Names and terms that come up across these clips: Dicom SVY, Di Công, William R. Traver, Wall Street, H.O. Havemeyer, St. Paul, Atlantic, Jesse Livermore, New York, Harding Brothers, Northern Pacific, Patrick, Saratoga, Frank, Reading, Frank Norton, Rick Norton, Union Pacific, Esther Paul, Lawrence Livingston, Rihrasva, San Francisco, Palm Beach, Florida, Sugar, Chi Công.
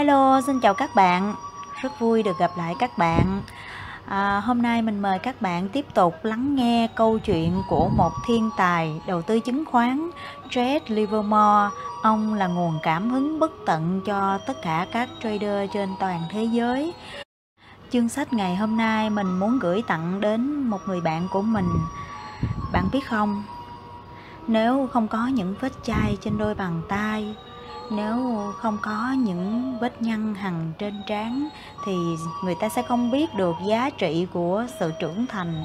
Hello, xin chào các bạn. Rất vui được gặp lại các bạn. Hôm nay mình mời các bạn tiếp tục lắng nghe câu chuyện của một thiên tài đầu tư chứng khoán, Jesse Livermore. Ông là nguồn cảm hứng bất tận cho tất cả các trader trên toàn thế giới. Chương sách ngày hôm nay mình muốn gửi tặng đến một người bạn của mình. Bạn biết không, nếu không có những vết chai trên đôi bàn tay, nếu không có những vết nhăn hằn trên trán, thì người ta sẽ không biết được giá trị của sự trưởng thành.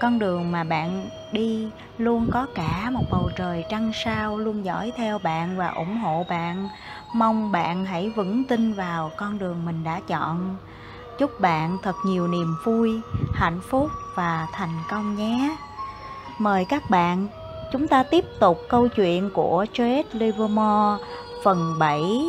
Con đường mà bạn đi luôn có cả một bầu trời trăng sao luôn dõi theo bạn và ủng hộ bạn. Mong bạn hãy vững tin vào con đường mình đã chọn. Chúc bạn thật nhiều niềm vui, hạnh phúc và thành công nhé. Mời các bạn, chúng ta tiếp tục câu chuyện của Jesse Livermore phần 7.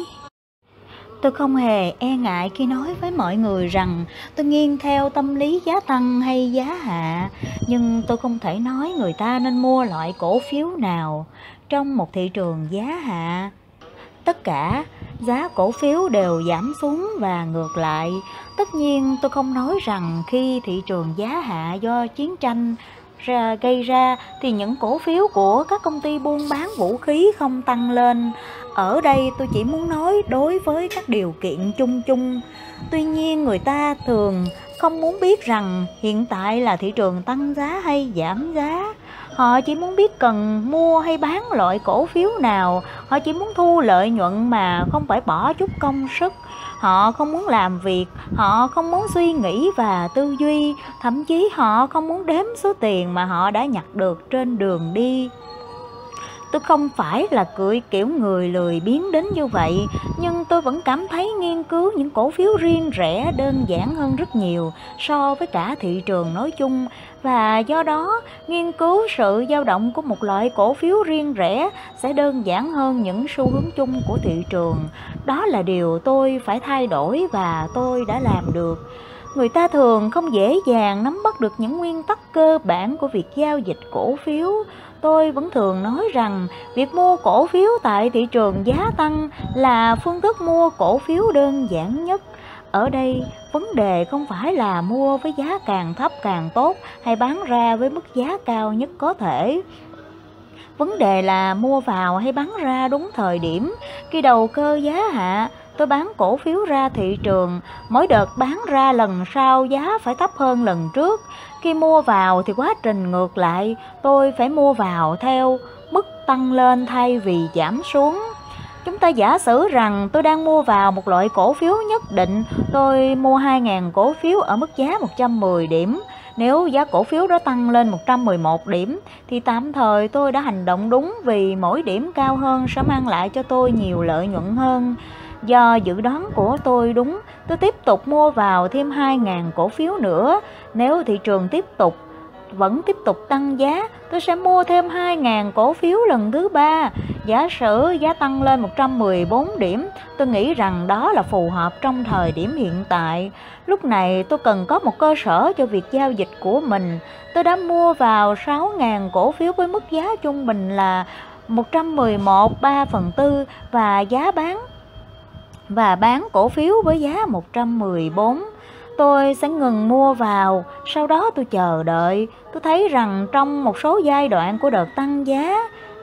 Tôi không hề e ngại khi nói với mọi người rằng tôi nghiêng theo tâm lý giá tăng hay giá hạ, nhưng tôi không thể nói người ta nên mua loại cổ phiếu nào. Trong một thị trường giá hạ, tất cả giá cổ phiếu đều giảm xuống và ngược lại. Tất nhiên tôi không nói rằng khi thị trường giá hạ do chiến tranh gây ra thì những cổ phiếu của các công ty buôn bán vũ khí không tăng lên. Ở đây tôi chỉ muốn nói đối với các điều kiện chung chung. Tuy nhiên người ta thường không muốn biết rằng hiện tại là thị trường tăng giá hay giảm giá. Họ chỉ muốn biết cần mua hay bán loại cổ phiếu nào. Họ chỉ muốn thu lợi nhuận mà không phải bỏ chút công sức. Họ không muốn làm việc, họ không muốn suy nghĩ và tư duy. Thậm chí họ không muốn đếm số tiền mà họ đã nhặt được trên đường đi. Tôi không phải là kiểu người lười biếng đến như vậy, nhưng tôi vẫn cảm thấy nghiên cứu những cổ phiếu riêng rẽ đơn giản hơn rất nhiều so với cả thị trường nói chung. Và do đó, nghiên cứu sự dao động của một loại cổ phiếu riêng rẽ sẽ đơn giản hơn những xu hướng chung của thị trường. Đó là điều tôi phải thay đổi và tôi đã làm được. Người ta thường không dễ dàng nắm bắt được những nguyên tắc cơ bản của việc giao dịch cổ phiếu. Tôi vẫn thường nói rằng việc mua cổ phiếu tại thị trường giá tăng là phương thức mua cổ phiếu đơn giản nhất. Ở đây, vấn đề không phải là mua với giá càng thấp càng tốt hay bán ra với mức giá cao nhất có thể. Vấn đề là mua vào hay bán ra đúng thời điểm. Khi đầu cơ giá hạ, tôi bán cổ phiếu ra thị trường, mỗi đợt bán ra lần sau giá phải thấp hơn lần trước. Khi mua vào thì quá trình ngược lại, tôi phải mua vào theo mức tăng lên thay vì giảm xuống. Chúng ta giả sử rằng tôi đang mua vào một loại cổ phiếu nhất định, tôi mua 2.000 cổ phiếu ở mức giá 110 điểm. Nếu giá cổ phiếu đó tăng lên 111 điểm thì tạm thời tôi đã hành động đúng, vì mỗi điểm cao hơn sẽ mang lại cho tôi nhiều lợi nhuận hơn. Do dự đoán của tôi đúng, tôi tiếp tục mua vào thêm 2.000 cổ phiếu nữa. Nếu thị trường vẫn tiếp tục tăng giá, tôi sẽ mua thêm 2.000 cổ phiếu lần thứ ba. Giả sử giá tăng lên 114 điểm, tôi nghĩ rằng đó là phù hợp trong thời điểm hiện tại. Lúc này tôi cần có một cơ sở cho việc giao dịch của mình. Tôi đã mua vào 6.000 cổ phiếu với mức giá trung bình là 111 3/4 và bán cổ phiếu với giá 114. Tôi sẽ ngừng mua vào, sau đó tôi chờ đợi. Tôi thấy rằng trong một số giai đoạn của đợt tăng giá,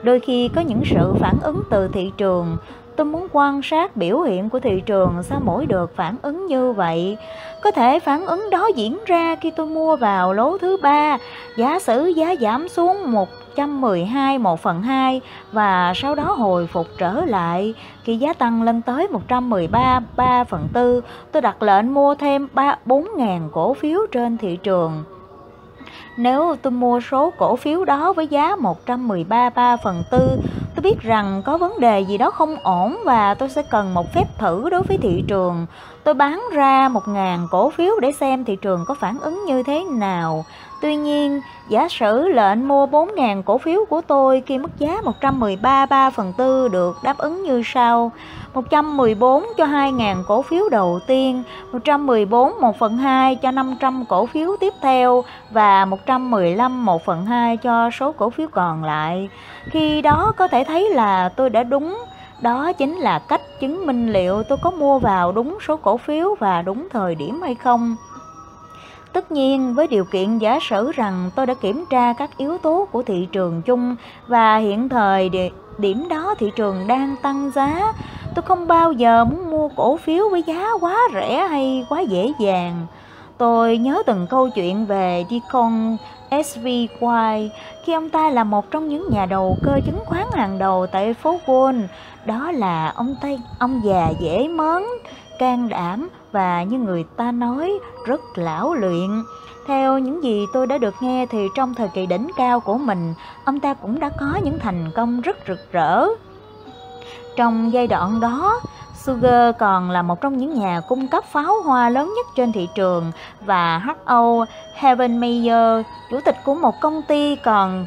đôi khi có những sự phản ứng từ thị trường. Tôi muốn quan sát biểu hiện của thị trường sau mỗi đợt phản ứng như vậy. Có thể phản ứng đó diễn ra khi tôi mua vào lố thứ ba. Giả sử giá giảm xuống 112 1/2 và sau đó hồi phục trở lại. Khi giá tăng lên tới 113 3/4, tôi đặt lệnh mua thêm 4.000 cổ phiếu trên thị trường. Nếu tôi mua số cổ phiếu đó với giá 113 3/4, tôi biết rằng có vấn đề gì đó không ổn và tôi sẽ cần một phép thử đối với thị trường. Tôi bán ra 1.000 cổ phiếu để xem thị trường có phản ứng như thế nào. Tuy nhiên, giả sử lệnh mua 4.000 cổ phiếu của tôi khi mức giá 113 3/4 được đáp ứng như sau: 114 cho 2.000 cổ phiếu đầu tiên, 114 1/2 cho 500 cổ phiếu tiếp theo và 115 1/2 cho số cổ phiếu còn lại. Khi đó có thể thấy là tôi đã đúng Đó chính là cách chứng minh liệu tôi có mua vào đúng số cổ phiếu và đúng thời điểm hay không. Tất nhiên, với điều kiện giả sử rằng tôi đã kiểm tra các yếu tố của thị trường chung và hiện thời điểm đó thị trường đang tăng giá, tôi không bao giờ muốn mua cổ phiếu với giá quá rẻ hay quá dễ dàng. Tôi nhớ từng câu chuyện về Dicom SVY khi ông ta là một trong những nhà đầu cơ chứng khoán hàng đầu tại phố Wall. Đó là ông già dễ mến, can đảm và như người ta nói rất lão luyện. Theo những gì tôi đã được nghe thì trong thời kỳ đỉnh cao của mình, ông ta cũng đã có những thành công rất rực rỡ. Trong giai đoạn đó, Sugar còn là một trong những nhà cung cấp pháo hoa lớn nhất trên thị trường và H.O. Havemeyer, chủ tịch của một công ty còn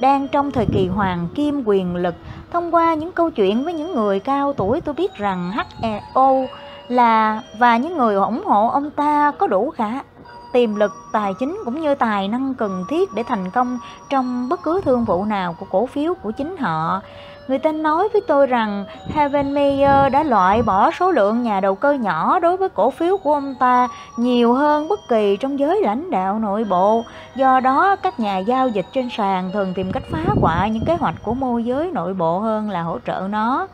đang trong thời kỳ hoàng kim quyền lực. Thông qua những câu chuyện với những người cao tuổi, tôi biết rằng H.O. và những người ủng hộ ông ta có đủ tiềm lực tài chính cũng như tài năng cần thiết để thành công trong bất cứ thương vụ nào của cổ phiếu của chính họ. Người ta nói với tôi rằng Havemeyer đã loại bỏ số lượng nhà đầu cơ nhỏ đối với cổ phiếu của ông ta nhiều hơn bất kỳ trong giới lãnh đạo nội bộ. Do đó, các nhà giao dịch trên sàn thường tìm cách phá hoại những kế hoạch của môi giới nội bộ hơn là hỗ trợ nó.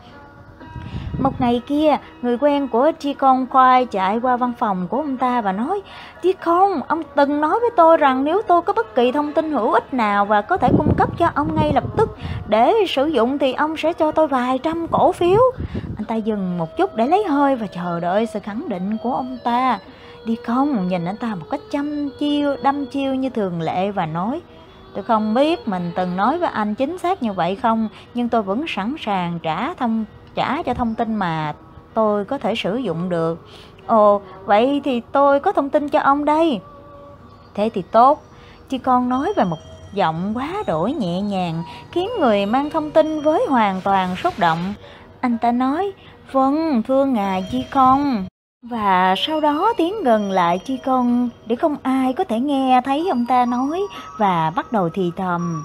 Một ngày kia, người quen của Chi Công Khoai chạy qua văn phòng của ông ta và nói: "Chi Công, ông từng nói với tôi rằng nếu tôi có bất kỳ thông tin hữu ích nào và có thể cung cấp cho ông ngay lập tức để sử dụng thì ông sẽ cho tôi vài trăm cổ phiếu." Anh ta dừng một chút để lấy hơi và chờ đợi sự khẳng định của ông ta. Đi Công nhìn anh ta một cách đăm chiêu như thường lệ và nói: "Tôi không biết mình từng nói với anh chính xác như vậy không, nhưng tôi vẫn sẵn sàng trả cho thông tin mà tôi có thể sử dụng được." "Ồ, vậy thì tôi có thông tin cho ông đây." "Thế thì tốt," Chi Con nói về một giọng quá đổi nhẹ nhàng, khiến người mang thông tin với hoàn toàn xúc động. Anh ta nói: "Vâng, thưa ngài Chi Con." Và sau đó tiến gần lại Chi Con để không ai có thể nghe thấy ông ta nói và bắt đầu thì thầm: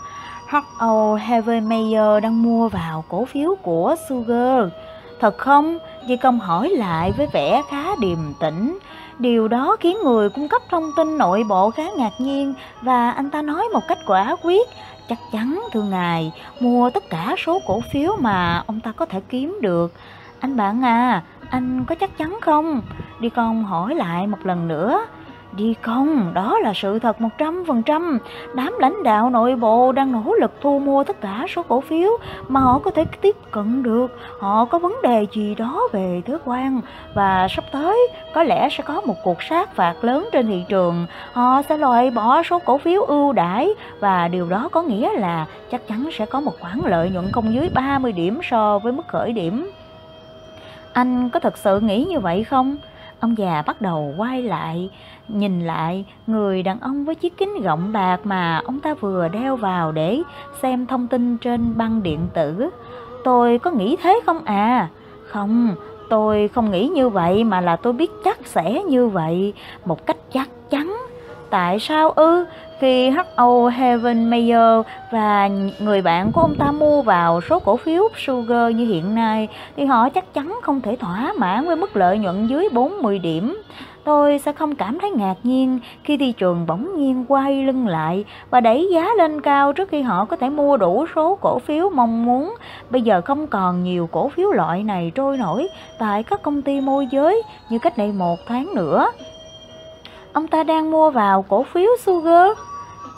"H.O. Havemeyer đang mua vào cổ phiếu của Sugar." "Thật không?" Di Công hỏi lại với vẻ khá điềm tĩnh. Điều đó khiến người cung cấp thông tin nội bộ khá ngạc nhiên và anh ta nói một cách quả quyết: "Chắc chắn thưa ngài, mua tất cả số cổ phiếu mà ông ta có thể kiếm được." "Anh bạn à, anh có chắc chắn không?" Di Công hỏi lại một lần nữa. "Đi Không, đó là sự thật 100%. Đám lãnh đạo nội bộ đang nỗ lực thu mua tất cả số cổ phiếu mà họ có thể tiếp cận được. Họ có vấn đề gì đó về thuế quan và sắp tới có lẽ sẽ có một cuộc sát phạt lớn trên thị trường. Họ sẽ loại bỏ số cổ phiếu ưu đãi và điều đó có nghĩa là chắc chắn sẽ có một khoản lợi nhuận không dưới 30 điểm so với mức khởi điểm. Anh có thật sự nghĩ như vậy không?" Ông già bắt đầu quay lại, nhìn lại người đàn ông với chiếc kính gọng bạc mà ông ta vừa đeo vào để xem thông tin trên băng điện tử. "Tôi có nghĩ thế không à?" "Không, tôi không nghĩ như vậy mà là tôi biết chắc sẽ như vậy, một cách chắc chắn." "Tại sao ư?" "Khi H.O. Havemeyer và người bạn của ông ta mua vào số cổ phiếu Sugar như hiện nay thì họ chắc chắn không thể thỏa mãn với mức lợi nhuận dưới 40 điểm. Tôi sẽ không cảm thấy ngạc nhiên khi thị trường bỗng nhiên quay lưng lại và đẩy giá lên cao trước khi họ có thể mua đủ số cổ phiếu mong muốn. Bây giờ không còn nhiều cổ phiếu loại này trôi nổi tại các công ty môi giới như cách đây một tháng nữa." "Ông ta đang mua vào cổ phiếu Sugar?"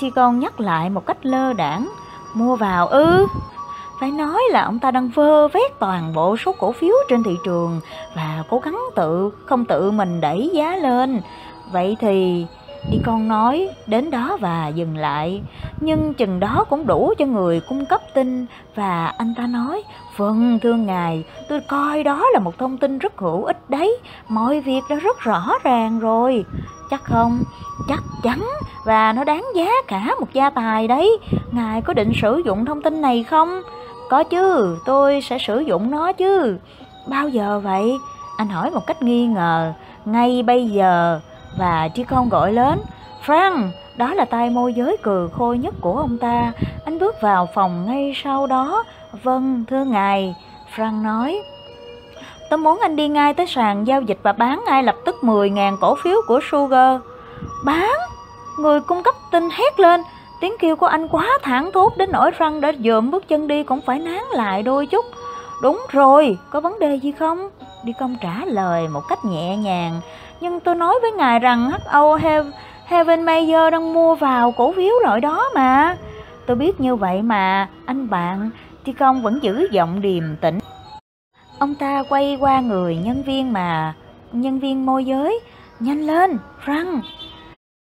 Chi Con nhắc lại một cách lơ đãng. "Mua vào ư?" "Phải nói là ông ta đang vơ vét toàn bộ số cổ phiếu trên thị trường và cố gắng không tự mình đẩy giá lên." "Vậy thì..." Chi Con nói đến đó và dừng lại. Nhưng chừng đó cũng đủ cho người cung cấp tin và anh ta nói: "Vâng thưa ngài, tôi coi đó là một thông tin rất hữu ích đấy. Mọi việc đã rất rõ ràng rồi." "Chắc không?" "Chắc chắn, và nó đáng giá cả một gia tài đấy. Ngài có định sử dụng thông tin này không?" "Có chứ, tôi sẽ sử dụng nó chứ." "Bao giờ vậy?" Anh hỏi một cách nghi ngờ. "Ngay bây giờ." Và Tri Con gọi lớn: "Frank!" Đó là tay môi giới cừ khôi nhất của ông ta. Anh bước vào phòng ngay sau đó. "Vâng, thưa ngài." Frank nói. Tôi muốn anh đi ngay tới sàn giao dịch và bán ngay lập tức 10.000 cổ phiếu của Sugar. Bán? Người cung cấp tin hét lên. Tiếng kêu của anh quá thảng thốt đến nỗi Frank đã dượm bước chân đi cũng phải nán lại đôi chút. Đúng rồi, có vấn đề gì không? Đi Công trả lời một cách nhẹ nhàng. Nhưng tôi nói với ngài rằng H.O. Havemeyer đang mua vào cổ phiếu loại đó mà. Tôi biết như vậy mà, anh bạn. Tri Công vẫn giữ giọng điềm tĩnh. Ông ta quay qua người nhân viên môi giới. Nhanh lên, Frank.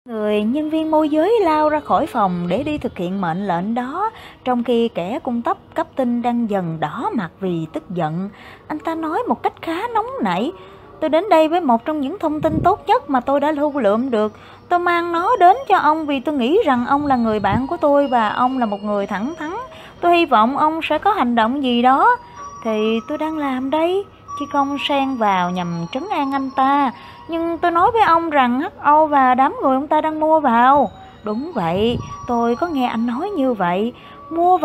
Người nhân viên môi giới lao ra khỏi phòng để đi thực hiện mệnh lệnh đó, trong khi kẻ cung cấp tin đang dần đỏ mặt vì tức giận. Anh ta nói một cách khá nóng nảy. Tôi đến đây với một trong những thông tin tốt nhất mà tôi đã thu lượm được. Tôi mang nó đến cho ông vì tôi nghĩ rằng ông là người bạn của tôi và ông là một người thẳng thắn. Tôi hy vọng ông sẽ có hành động gì đó. Thì tôi đang làm đây, Chi Công xen vào nhằm trấn an anh ta. Nhưng tôi nói với ông rằng H.O. và đám người ông ta đang mua vào. Đúng vậy, tôi có nghe anh nói như vậy. Mua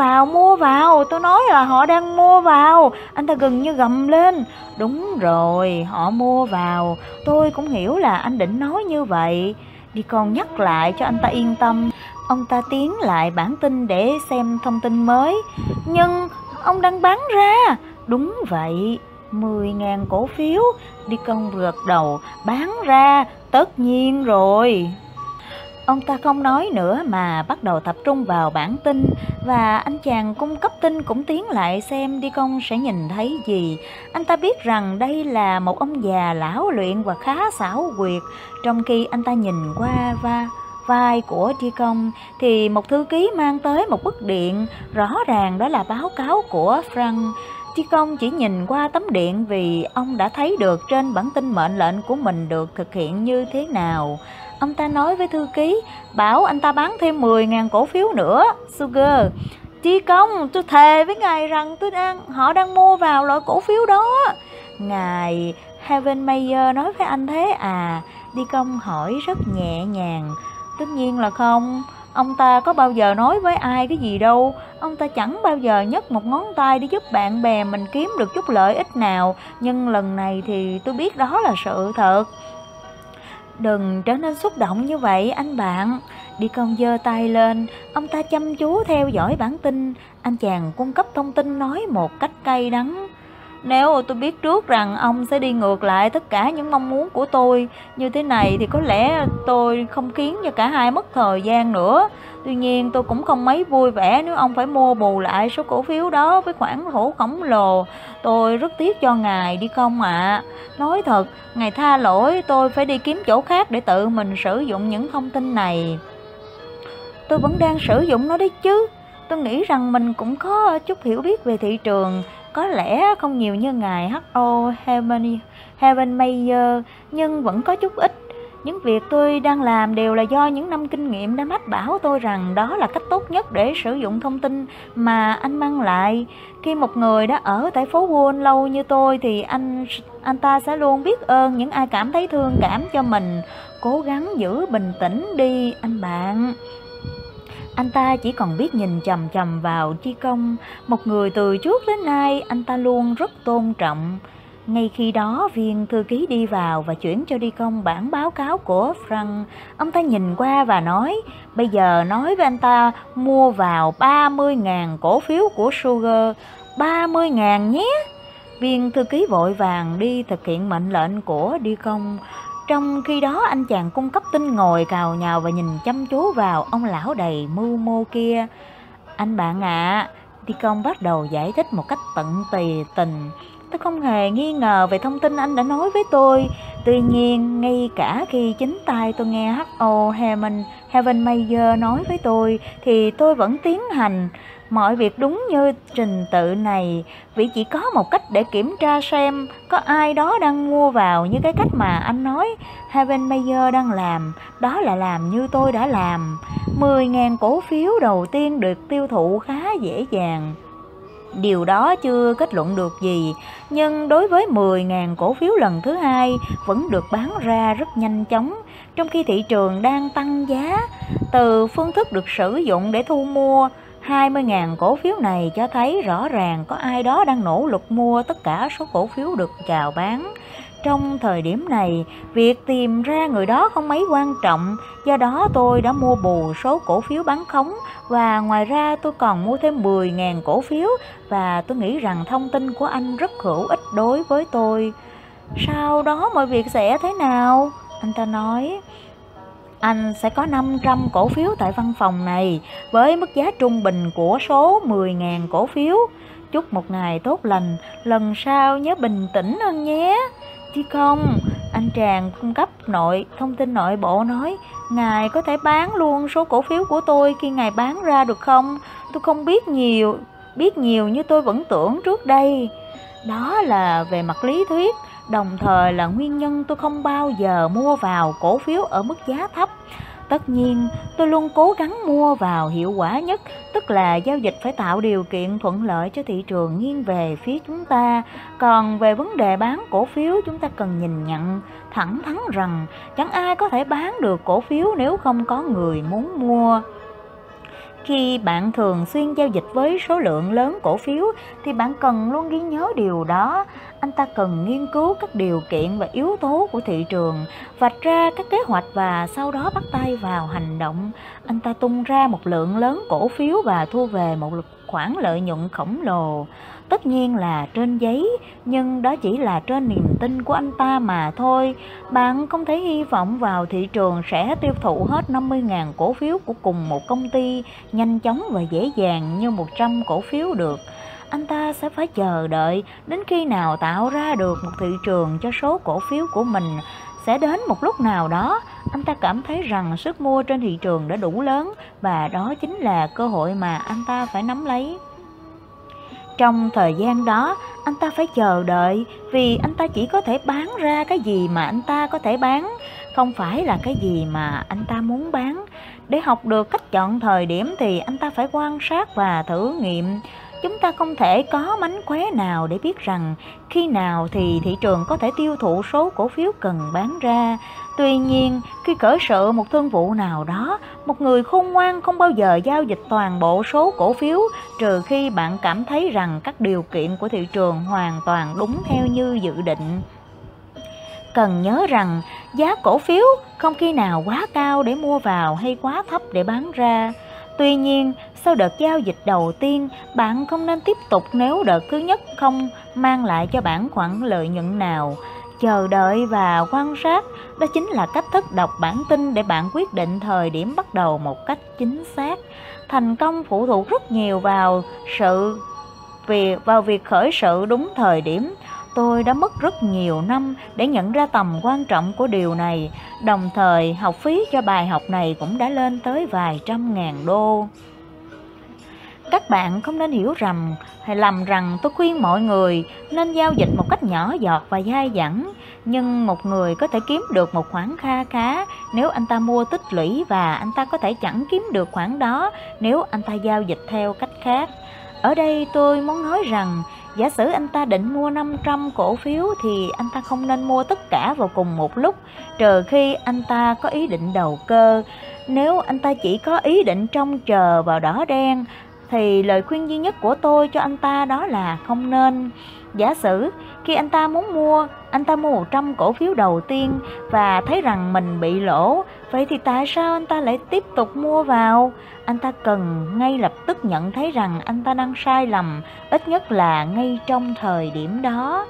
vào, tôi nói là họ đang mua vào. Anh ta gần như gầm lên. Đúng rồi, họ mua vào. Tôi cũng hiểu là anh định nói như vậy. Đi Con nhắc lại cho anh ta yên tâm. Ông ta tiến lại bản tin để xem thông tin mới. Nhưng ông đang bán ra. Đúng vậy, 10.000 cổ phiếu. Đi Công gật đầu. Bán ra, tất nhiên rồi. Ông ta không nói nữa mà bắt đầu tập trung vào bản tin. Và anh chàng cung cấp tin cũng tiến lại xem Đi Công sẽ nhìn thấy gì. Anh ta biết rằng đây là một ông già lão luyện và khá xảo quyệt. Trong khi anh ta nhìn qua và vai của Tri Công thì một thư ký mang tới một bức điện, rõ ràng đó là báo cáo của Frank. Tri Công chỉ nhìn qua tấm điện vì ông đã thấy được trên bản tin mệnh lệnh của mình được thực hiện như thế nào. Ông ta nói với thư ký, bảo anh ta bán thêm 10.000 cổ phiếu nữa, Sugar. Tri Công, tôi thề với ngài rằng họ đang mua vào loại cổ phiếu đó. Ngài Havemeyer nói với anh thế à? Tri Công hỏi rất nhẹ nhàng. Tất nhiên là không, ông ta có bao giờ nói với ai cái gì đâu. Ông ta chẳng bao giờ nhấc một ngón tay để giúp bạn bè mình kiếm được chút lợi ích nào. Nhưng lần này thì tôi biết đó là sự thật. Đừng trở nên xúc động như vậy anh bạn. Đi Con giơ tay lên. Ông ta chăm chú theo dõi bản tin. Anh chàng cung cấp thông tin nói một cách cay đắng. Nếu tôi biết trước rằng ông sẽ đi ngược lại tất cả những mong muốn của tôi như thế này thì có lẽ tôi không khiến cho cả hai mất thời gian nữa. Tuy nhiên tôi cũng không mấy vui vẻ nếu ông phải mua bù lại số cổ phiếu đó với khoản lỗ khổng lồ. Tôi rất tiếc cho ngài Đi Công ạ. Nói thật, ngài tha lỗi, tôi phải đi kiếm chỗ khác để tự mình sử dụng những thông tin này. Tôi vẫn đang sử dụng nó đấy chứ. Tôi nghĩ rằng mình cũng có chút hiểu biết về thị trường. Có lẽ không nhiều như ngài H.O. Havemeyer, nhưng vẫn có chút ít. Những việc tôi đang làm đều là do những năm kinh nghiệm đã mách bảo tôi rằng đó là cách tốt nhất để sử dụng thông tin mà anh mang lại. Khi một người đã ở tại phố Wall lâu như tôi thì anh ta sẽ luôn biết ơn những ai cảm thấy thương cảm cho mình. Cố gắng giữ bình tĩnh đi anh bạn. Anh ta chỉ còn biết nhìn chằm chằm vào Chi Công, một người từ trước đến nay anh ta luôn rất tôn trọng. Ngay khi đó viên thư ký đi vào và chuyển cho Đi Công bản báo cáo của Frank. Ông ta nhìn qua và nói, bây giờ nói với anh ta mua vào 30.000 cổ phiếu của Sugar. 30.000 nhé. Viên thư ký vội vàng đi thực hiện mệnh lệnh của Đi Công. Trong khi đó anh chàng cung cấp tin ngồi cào nhào và nhìn chăm chú vào ông lão đầy mưu mô kia. Anh bạn ạ, Di Công bắt đầu giải thích một cách tận tì tình. Tôi không hề nghi ngờ về thông tin anh đã nói với tôi. Tuy nhiên, ngay cả khi chính tay tôi nghe H.O. Havemeyer nói với tôi thì tôi vẫn tiến hành mọi việc đúng như trình tự này, vì chỉ có một cách để kiểm tra xem có ai đó đang mua vào như cái cách mà anh nói Havemeyer đang làm. Đó là làm như tôi đã làm. 10.000 cổ phiếu đầu tiên được tiêu thụ khá dễ dàng. Điều đó chưa kết luận được gì, nhưng đối với 10.000 cổ phiếu lần thứ hai vẫn được bán ra rất nhanh chóng, trong khi thị trường đang tăng giá. Từ phương thức được sử dụng để thu mua, 20.000 cổ phiếu này cho thấy rõ ràng có ai đó đang nỗ lực mua tất cả số cổ phiếu được chào bán. Trong thời điểm này, việc tìm ra người đó không mấy quan trọng, do đó tôi đã mua bù số cổ phiếu bán khống và ngoài ra tôi còn mua thêm 10.000 cổ phiếu và tôi nghĩ rằng thông tin của anh rất hữu ích đối với tôi. Sau đó mọi việc sẽ thế nào? Anh ta nói. Anh sẽ có 500 cổ phiếu tại văn phòng này với mức giá trung bình của số 10.000 cổ phiếu. Chúc một ngày tốt lành, lần sau nhớ bình tĩnh hơn nhé. Chi Công, anh chàng cung cấp thông tin nội bộ nói, ngài có thể bán luôn số cổ phiếu của tôi khi ngài bán ra được không? Tôi không biết nhiều như tôi vẫn tưởng trước đây. Đó là về mặt lý thuyết, đồng thời là nguyên nhân tôi không bao giờ mua vào cổ phiếu ở mức giá thấp. Tất nhiên, tôi luôn cố gắng mua vào hiệu quả nhất, tức là giao dịch phải tạo điều kiện thuận lợi cho thị trường nghiêng về phía chúng ta. Còn về vấn đề bán cổ phiếu, chúng ta cần nhìn nhận thẳng thắn rằng chẳng ai có thể bán được cổ phiếu nếu không có người muốn mua. Khi bạn thường xuyên giao dịch với số lượng lớn cổ phiếu thì bạn cần luôn ghi nhớ điều đó. Anh ta cần nghiên cứu các điều kiện và yếu tố của thị trường, vạch ra các kế hoạch và sau đó bắt tay vào hành động. Anh ta tung ra một lượng lớn cổ phiếu và thu về một khoản lợi nhuận khổng lồ. Tất nhiên là trên giấy, nhưng đó chỉ là trên niềm tin của anh ta mà thôi. Bạn không thể hy vọng vào thị trường sẽ tiêu thụ hết 50.000 cổ phiếu của cùng một công ty nhanh chóng và dễ dàng như 100 cổ phiếu được. Anh ta sẽ phải chờ đợi đến khi nào tạo ra được một thị trường cho số cổ phiếu của mình. Sẽ đến một lúc nào đó, anh ta cảm thấy rằng sức mua trên thị trường đã đủ lớn và đó chính là cơ hội mà anh ta phải nắm lấy. Trong thời gian đó, anh ta phải chờ đợi vì anh ta chỉ có thể bán ra cái gì mà anh ta có thể bán, không phải là cái gì mà anh ta muốn bán. Để học được cách chọn thời điểm thì anh ta phải quan sát và thử nghiệm. Chúng ta không thể có mánh khóe nào để biết rằng khi nào thì thị trường có thể tiêu thụ số cổ phiếu cần bán ra. Tuy nhiên, khi khởi sự một thương vụ nào đó, một người khôn ngoan không bao giờ giao dịch toàn bộ số cổ phiếu trừ khi bạn cảm thấy rằng các điều kiện của thị trường hoàn toàn đúng theo như dự định. Cần nhớ rằng giá cổ phiếu không khi nào quá cao để mua vào hay quá thấp để bán ra. Tuy nhiên, sau đợt giao dịch đầu tiên, bạn không nên tiếp tục nếu đợt thứ nhất không mang lại cho bạn khoản lợi nhuận nào. Chờ đợi và quan sát, đó chính là cách thức đọc bản tin để bạn quyết định thời điểm bắt đầu một cách chính xác. Thành công phụ thuộc rất nhiều vào việc khởi sự đúng thời điểm. Tôi đã mất rất nhiều năm để nhận ra tầm quan trọng của điều này, đồng thời học phí cho bài học này cũng đã lên tới vài trăm ngàn đô. Các bạn không nên hiểu rằng hay lầm rằng tôi khuyên mọi người nên giao dịch một cách nhỏ giọt và dai dẳng, nhưng một người có thể kiếm được một khoản kha khá nếu anh ta mua tích lũy và anh ta có thể chẳng kiếm được khoản đó nếu anh ta giao dịch theo cách khác. Ở đây tôi muốn nói rằng giả sử anh ta định mua 500 cổ phiếu thì anh ta không nên mua tất cả vào cùng một lúc, trừ khi anh ta có ý định đầu cơ. Nếu anh ta chỉ có ý định trông chờ vào đỏ đen thì lời khuyên duy nhất của tôi cho anh ta đó là không nên. Giả sử khi anh ta muốn mua, anh ta mua 100 cổ phiếu đầu tiên và thấy rằng mình bị lỗ, vậy thì tại sao anh ta lại tiếp tục mua vào? Anh ta cần ngay lập tức nhận thấy rằng anh ta đang sai lầm, ít nhất là ngay trong thời điểm đó.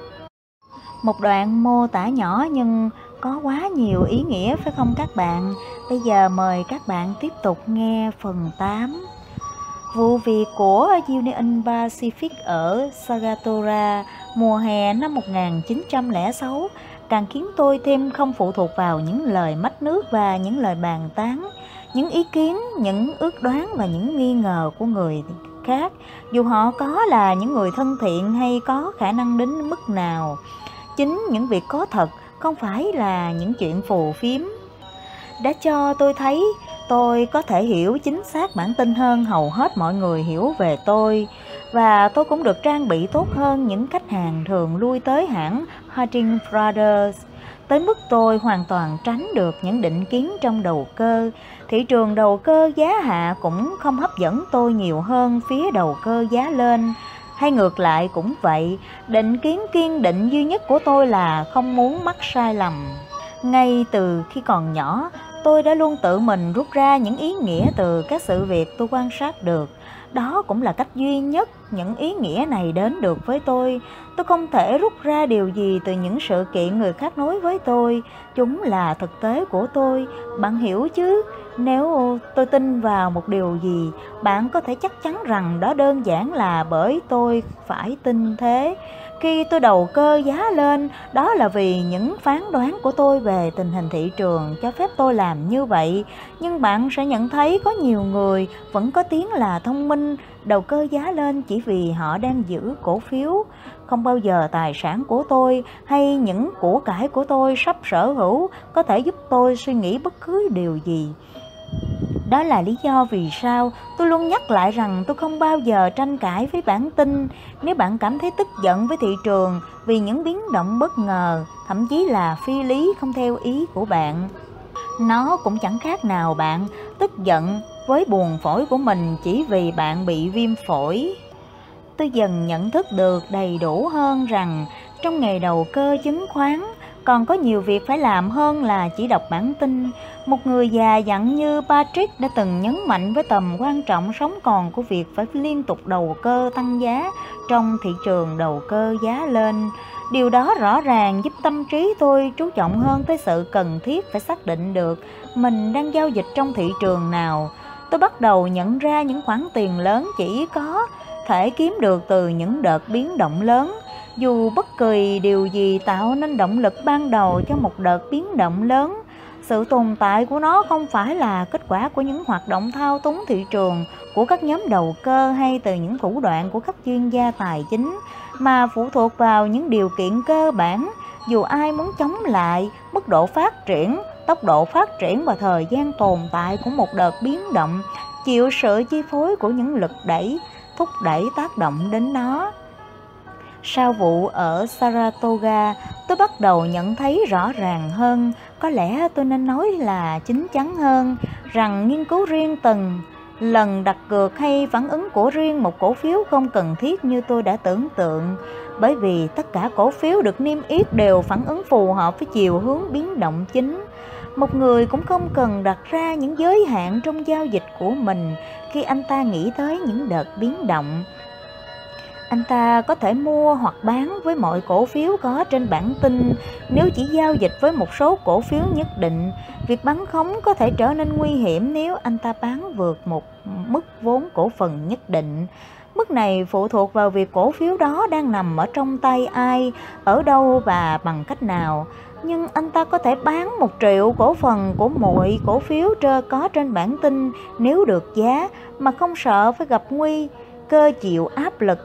Một đoạn mô tả nhỏ nhưng có quá nhiều ý nghĩa phải không các bạn? Bây giờ mời các bạn tiếp tục nghe phần 8. Vụ việc của Union Pacific ở Saratoga mùa hè năm 1906 càng khiến tôi thêm không phụ thuộc vào những lời mách nước và những lời bàn tán, những ý kiến, những ước đoán và những nghi ngờ của người khác, dù họ có là những người thân thiện hay có khả năng đến mức nào. Chính những việc có thật, không phải là những chuyện phù phiếm, đã cho tôi thấy tôi có thể hiểu chính xác bản tin hơn hầu hết mọi người hiểu về tôi. Và tôi cũng được trang bị tốt hơn những khách hàng thường lui tới hãng Harding Brothers. tới mức tôi hoàn toàn tránh được những định kiến trong đầu cơ. Thị trường đầu cơ giá hạ cũng không hấp dẫn tôi nhiều hơn phía đầu cơ giá lên, hay ngược lại cũng vậy. Định kiến kiên định duy nhất của tôi là không muốn mắc sai lầm. Ngay từ khi còn nhỏ, tôi đã luôn tự mình rút ra những ý nghĩa từ các sự việc tôi quan sát được. Đó cũng là cách duy nhất những ý nghĩa này đến được với tôi. Tôi không thể rút ra điều gì từ những sự kiện người khác nói với tôi. Chúng là thực tế của tôi, bạn hiểu chứ? Nếu tôi tin vào một điều gì, bạn có thể chắc chắn rằng đó đơn giản là bởi tôi phải tin thế. Khi tôi đầu cơ giá lên, đó là vì những phán đoán của tôi về tình hình thị trường cho phép tôi làm như vậy. Nhưng bạn sẽ nhận thấy có nhiều người vẫn có tiếng là thông minh, đầu cơ giá lên chỉ vì họ đang giữ cổ phiếu. Không bao giờ tài sản của tôi hay những của cải của tôi sắp sở hữu có thể giúp tôi suy nghĩ bất cứ điều gì. Đó là lý do vì sao tôi luôn nhắc lại rằng tôi không bao giờ tranh cãi với bản tin. Nếu bạn cảm thấy tức giận với thị trường vì những biến động bất ngờ, thậm chí là phi lý không theo ý của bạn, nó cũng chẳng khác nào bạn tức giận với buồng phổi của mình chỉ vì bạn bị viêm phổi. Tôi dần nhận thức được đầy đủ hơn rằng trong nghề đầu cơ chứng khoán, còn có nhiều việc phải làm hơn là chỉ đọc bản tin. Một người già dặn như Patrick đã từng nhấn mạnh với tầm quan trọng sống còn của việc phải liên tục đầu cơ tăng giá trong thị trường đầu cơ giá lên. Điều đó rõ ràng giúp tâm trí tôi chú trọng hơn tới sự cần thiết phải xác định được mình đang giao dịch trong thị trường nào. Tôi bắt đầu nhận ra những khoản tiền lớn chỉ có thể kiếm được từ những đợt biến động lớn. Dù bất kỳ điều gì tạo nên động lực ban đầu cho một đợt biến động lớn, sự tồn tại của nó không phải là kết quả của những hoạt động thao túng thị trường của các nhóm đầu cơ hay từ những thủ đoạn của các chuyên gia tài chính, mà phụ thuộc vào những điều kiện cơ bản. Dù ai muốn chống lại mức độ phát triển, tốc độ phát triển và thời gian tồn tại của một đợt biến động, chịu sự chi phối của những lực đẩy, thúc đẩy tác động đến nó. Sau vụ ở Saratoga, tôi bắt đầu nhận thấy rõ ràng hơn, có lẽ tôi nên nói là chín chắn hơn, rằng nghiên cứu riêng từng lần đặt cược hay phản ứng của riêng một cổ phiếu không cần thiết như tôi đã tưởng tượng, bởi vì tất cả cổ phiếu được niêm yết đều phản ứng phù hợp với chiều hướng biến động chính. Một người cũng không cần đặt ra những giới hạn trong giao dịch của mình khi anh ta nghĩ tới những đợt biến động. Anh ta có thể mua hoặc bán với mọi cổ phiếu có trên bản tin nếu chỉ giao dịch với một số cổ phiếu nhất định. Việc bán khống có thể trở nên nguy hiểm nếu anh ta bán vượt một mức vốn cổ phần nhất định. Mức này phụ thuộc vào việc cổ phiếu đó đang nằm ở trong tay ai, ở đâu và bằng cách nào. Nhưng anh ta có thể bán 1 triệu cổ phần của mỗi cổ phiếu có trên bản tin nếu được giá mà không sợ phải gặp nguy cơ chịu áp lực.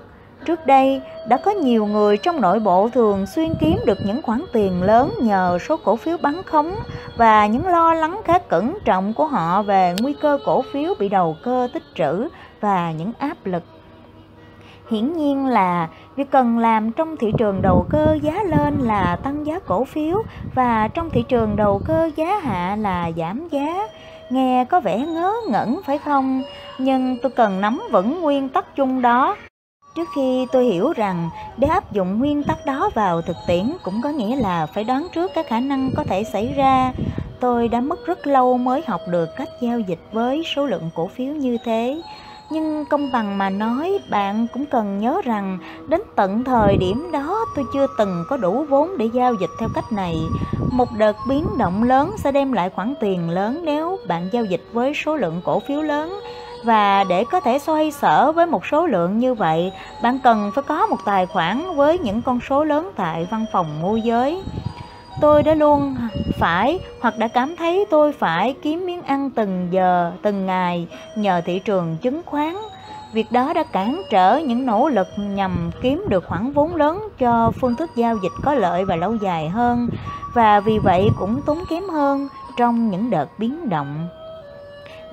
Trước đây, đã có nhiều người trong nội bộ thường xuyên kiếm được những khoản tiền lớn nhờ số cổ phiếu bán khống và những lo lắng khá cẩn trọng của họ về nguy cơ cổ phiếu bị đầu cơ tích trữ và những áp lực. Hiển nhiên là việc cần làm trong thị trường đầu cơ giá lên là tăng giá cổ phiếu và trong thị trường đầu cơ giá hạ là giảm giá. Nghe có vẻ ngớ ngẩn phải không? Nhưng tôi cần nắm vững nguyên tắc chung đó. Trước khi tôi hiểu rằng để áp dụng nguyên tắc đó vào thực tiễn cũng có nghĩa là phải đoán trước các khả năng có thể xảy ra, tôi đã mất rất lâu mới học được cách giao dịch với số lượng cổ phiếu như thế. Nhưng công bằng mà nói, bạn cũng cần nhớ rằng đến tận thời điểm đó tôi chưa từng có đủ vốn để giao dịch theo cách này. Một đợt biến động lớn sẽ đem lại khoản tiền lớn nếu bạn giao dịch với số lượng cổ phiếu lớn. Và để có thể xoay sở với một số lượng như vậy, bạn cần phải có một tài khoản với những con số lớn tại văn phòng môi giới. Tôi đã luôn phải hoặc đã cảm thấy tôi phải kiếm miếng ăn từng giờ, từng ngày nhờ thị trường chứng khoán. Việc đó đã cản trở những nỗ lực nhằm kiếm được khoản vốn lớn cho phương thức giao dịch có lợi và lâu dài hơn, và vì vậy cũng tốn kém hơn trong những đợt biến động.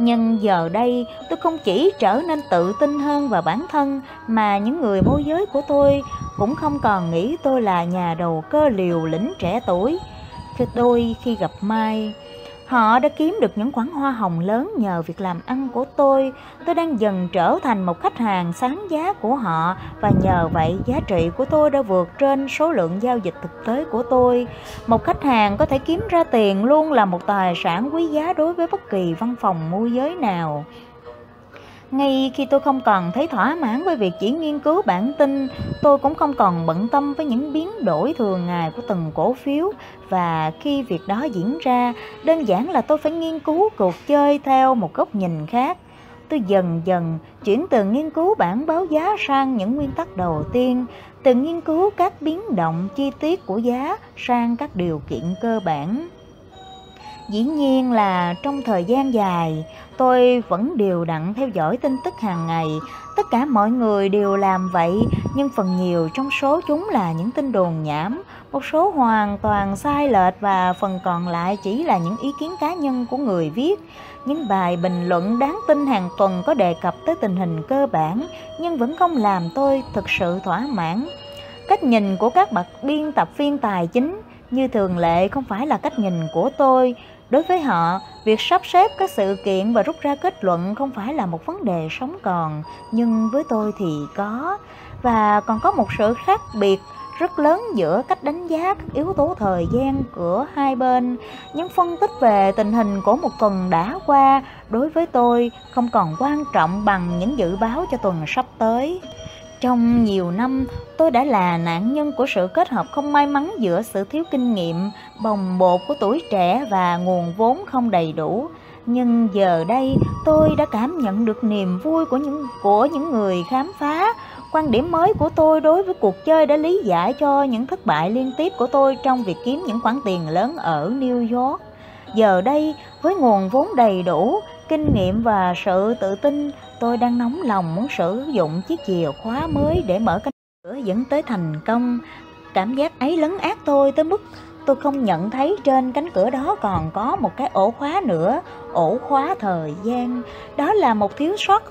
Nhưng giờ đây, tôi không chỉ trở nên tự tin hơn vào bản thân, mà những người môi giới của tôi cũng không còn nghĩ tôi là nhà đầu cơ liều lĩnh trẻ tuổi. đôi khi gặp Mai. Họ đã kiếm được những khoản hoa hồng lớn nhờ việc làm ăn của tôi. Tôi đang dần trở thành một khách hàng sáng giá của họ, và nhờ vậy giá trị của tôi đã vượt trên số lượng giao dịch thực tế của tôi. Một khách hàng có thể kiếm ra tiền luôn là một tài sản quý giá đối với bất kỳ văn phòng môi giới nào. Ngay khi tôi không còn thấy thỏa mãn với việc chỉ nghiên cứu bản tin, tôi cũng không còn bận tâm với những biến đổi thường ngày của từng cổ phiếu. Và khi việc đó diễn ra, đơn giản là tôi phải nghiên cứu cuộc chơi theo một góc nhìn khác. Tôi dần dần chuyển từ nghiên cứu bảng báo giá sang những nguyên tắc đầu tiên, từ nghiên cứu các biến động chi tiết của giá sang các điều kiện cơ bản. Dĩ nhiên là trong thời gian dài, tôi vẫn đều đặn theo dõi tin tức hàng ngày. Tất cả mọi người đều làm vậy, nhưng phần nhiều trong số chúng là những tin đồn nhảm, một số hoàn toàn sai lệch, và phần còn lại chỉ là những ý kiến cá nhân của người viết. Những bài bình luận đáng tin hàng tuần có đề cập tới tình hình cơ bản, nhưng vẫn không làm tôi thực sự thỏa mãn. Cách nhìn của các bậc biên tập viên tài chính, như thường lệ, không phải là cách nhìn của tôi. Đối với họ, việc sắp xếp các sự kiện và rút ra kết luận không phải là một vấn đề sống còn, nhưng với tôi thì có. Và còn có một sự khác biệt rất lớn giữa cách đánh giá các yếu tố thời gian của hai bên. Những phân tích về tình hình của một tuần đã qua đối với tôi không còn quan trọng bằng những dự báo cho tuần sắp tới. Trong nhiều năm, tôi đã là nạn nhân của sự kết hợp không may mắn giữa sự thiếu kinh nghiệm, bồng bột của tuổi trẻ và nguồn vốn không đầy đủ. Nhưng giờ đây, tôi đã cảm nhận được niềm vui của những người khám phá. Quan điểm mới của tôi đối với cuộc chơi đã lý giải cho những thất bại liên tiếp của tôi trong việc kiếm những khoản tiền lớn ở New York. Giờ đây, với nguồn vốn đầy đủ, kinh nghiệm và sự tự tin, tôi đang nóng lòng muốn sử dụng chiếc chìa khóa mới để mở cánh cửa dẫn tới thành công. Cảm giác ấy lấn át tôi tới mức tôi không nhận thấy trên cánh cửa đó còn có một cái ổ khóa nữa, ổ khóa thời gian. Đó là một thiếu sót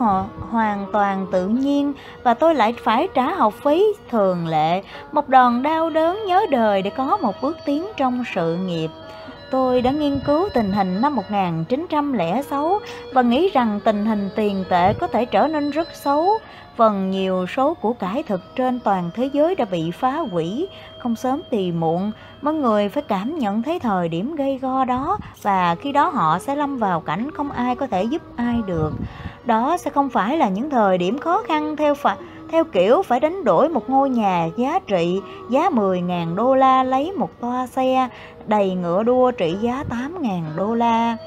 hoàn toàn tự nhiên, và tôi lại phải trả học phí thường lệ, một đòn đau đớn nhớ đời để có một bước tiến trong sự nghiệp. Tôi đã nghiên cứu tình hình năm 1906 và nghĩ rằng tình hình tiền tệ có thể trở nên rất xấu. Phần nhiều số của cải thực trên toàn thế giới đã bị phá hủy, không sớm thì muộn. Mọi người phải cảm nhận thấy thời điểm gây go đó, và khi đó họ sẽ lâm vào cảnh không ai có thể giúp ai được. Đó sẽ không phải là những thời điểm khó khăn theo kiểu phải đánh đổi một ngôi nhà giá trị giá 10.000 đô la lấy một toa xe đầy ngựa đua trị giá 8.000 đô la.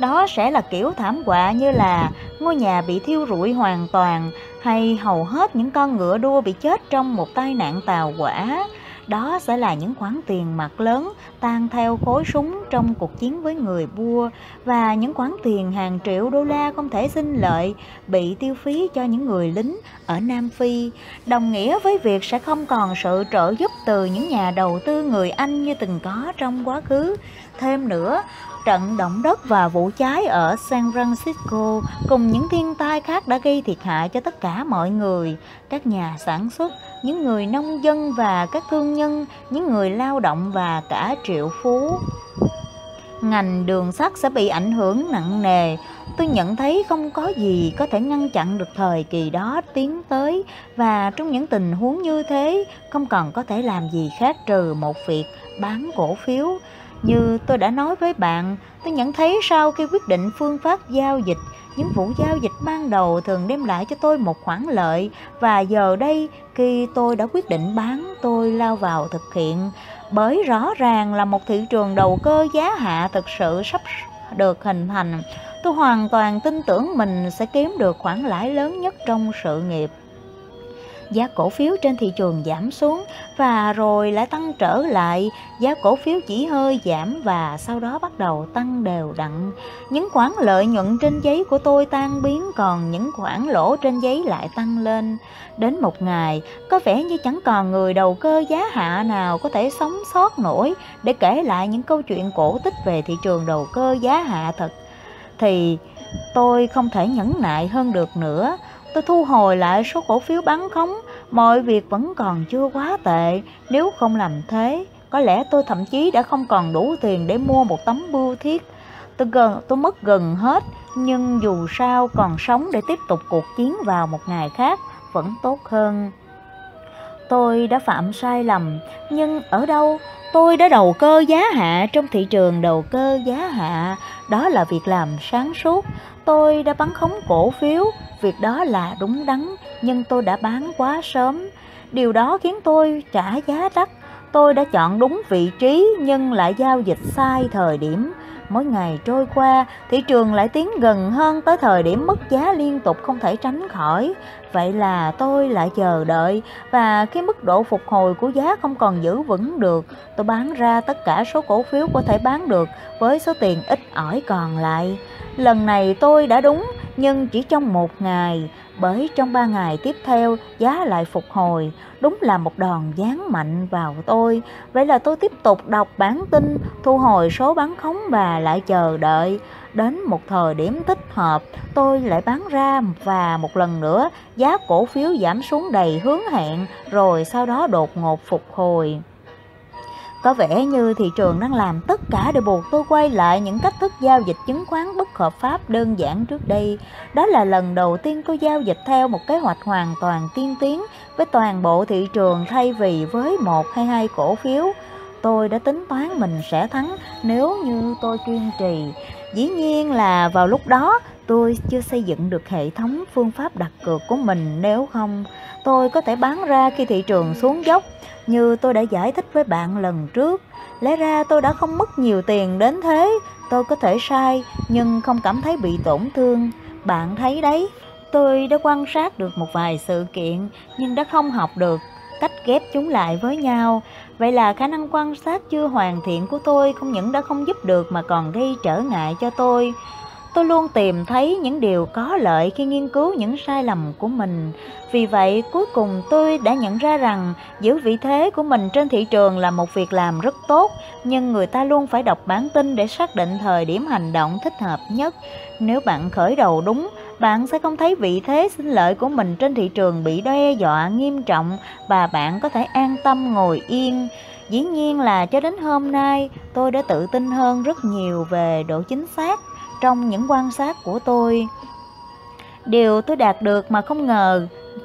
Đó sẽ là kiểu thảm họa như là ngôi nhà bị thiêu rụi hoàn toàn, hay hầu hết những con ngựa đua bị chết trong một tai nạn tàu hỏa. Đó sẽ là những khoản tiền mặt lớn tan theo khối súng trong cuộc chiến với người Boer, và những khoản tiền hàng triệu đô la không thể sinh lợi bị tiêu phí cho những người lính ở Nam Phi, đồng nghĩa với việc sẽ không còn sự trợ giúp từ những nhà đầu tư người Anh như từng có trong quá khứ. Thêm nữa, trận động đất và vụ cháy ở San Francisco cùng những thiên tai khác đã gây thiệt hại cho tất cả mọi người, các nhà sản xuất, những người nông dân và các thương nhân, những người lao động và cả triệu phú. Ngành đường sắt sẽ bị ảnh hưởng nặng nề. Tôi nhận thấy không có gì có thể ngăn chặn được thời kỳ đó tiến tới, và trong những tình huống như thế, không còn có thể làm gì khác trừ một việc bán cổ phiếu. Như tôi đã nói với bạn, tôi nhận thấy sau khi quyết định phương pháp giao dịch, những vụ giao dịch ban đầu thường đem lại cho tôi một khoản lợi, và giờ đây khi tôi đã quyết định bán, tôi lao vào thực hiện, bởi rõ ràng là một thị trường đầu cơ giá hạ thực sự sắp được hình thành. Tôi hoàn toàn tin tưởng mình sẽ kiếm được khoản lãi lớn nhất trong sự nghiệp. Giá cổ phiếu trên thị trường giảm xuống và rồi lại tăng trở lại. Giá cổ phiếu chỉ hơi giảm và sau đó bắt đầu tăng đều đặn. Những khoản lợi nhuận trên giấy của tôi tan biến, còn những khoản lỗ trên giấy lại tăng lên. Đến một ngày, có vẻ như chẳng còn người đầu cơ giá hạ nào có thể sống sót nổi để kể lại những câu chuyện cổ tích về thị trường đầu cơ giá hạ thật. Thì tôi không thể nhẫn nại hơn được nữa. Tôi thu hồi lại số cổ phiếu bán khống. Mọi việc vẫn còn chưa quá tệ. Nếu không làm thế, Có lẽ tôi thậm chí đã không còn đủ tiền để mua một tấm bưu thiếp. Tôi mất gần hết, nhưng dù sao còn sống để tiếp tục cuộc chiến vào một ngày khác vẫn tốt hơn. Tôi đã phạm sai lầm, nhưng ở đâu tôi đã đầu cơ giá hạ trong thị trường đầu cơ giá hạ. Đó là việc làm sáng suốt. Tôi đã bán khống cổ phiếu, việc đó là đúng đắn, nhưng tôi đã bán quá sớm. Điều đó khiến tôi trả giá đắt. Tôi đã chọn đúng vị trí nhưng lại giao dịch sai thời điểm. Mỗi ngày trôi qua, thị trường lại tiến gần hơn tới thời điểm mất giá liên tục không thể tránh khỏi. Vậy là tôi lại chờ đợi, và khi mức độ phục hồi của giá không còn giữ vững được, tôi bán ra tất cả số cổ phiếu có thể bán được với số tiền ít ỏi còn lại. Lần này tôi đã đúng, nhưng chỉ trong một ngày, bởi trong 3 ngày tiếp theo giá lại phục hồi. Đúng là một đòn giáng mạnh vào tôi. Vậy là tôi tiếp tục đọc bản tin, thu hồi số bán khống và lại chờ đợi. Đến một thời điểm thích hợp, tôi lại bán ra, và một lần nữa giá cổ phiếu giảm xuống đầy hướng hẹn, rồi sau đó đột ngột phục hồi. Có vẻ như thị trường đang làm tất cả để buộc tôi quay lại những cách thức giao dịch chứng khoán bất hợp pháp đơn giản trước đây. Đó là lần đầu tiên tôi giao dịch theo một kế hoạch hoàn toàn tiên tiến với toàn bộ thị trường thay vì với một hay hai cổ phiếu. Tôi đã tính toán mình sẽ thắng nếu như tôi kiên trì. Dĩ nhiên là vào lúc đó tôi chưa xây dựng được hệ thống phương pháp đặt cược của mình, nếu không tôi có thể bán ra khi thị trường xuống dốc. Như tôi đã giải thích với bạn lần trước, lẽ ra tôi đã không mất nhiều tiền đến thế. Tôi có thể sai nhưng không cảm thấy bị tổn thương. Bạn thấy đấy, tôi đã quan sát được một vài sự kiện nhưng đã không học được cách ghép chúng lại với nhau. Vậy là khả năng quan sát chưa hoàn thiện của tôi không những đã không giúp được mà còn gây trở ngại cho tôi. Tôi luôn tìm thấy những điều có lợi khi nghiên cứu những sai lầm của mình. Vì vậy, cuối cùng tôi đã nhận ra rằng giữ vị thế của mình trên thị trường là một việc làm rất tốt, nhưng người ta luôn phải đọc bản tin để xác định thời điểm hành động thích hợp nhất. Nếu bạn khởi đầu đúng, bạn sẽ không thấy vị thế sinh lợi của mình trên thị trường bị đe dọa nghiêm trọng, và bạn có thể an tâm ngồi yên. Dĩ nhiên là cho đến hôm nay, tôi đã tự tin hơn rất nhiều về độ chính xác trong những quan sát của tôi. Điều tôi đạt được mà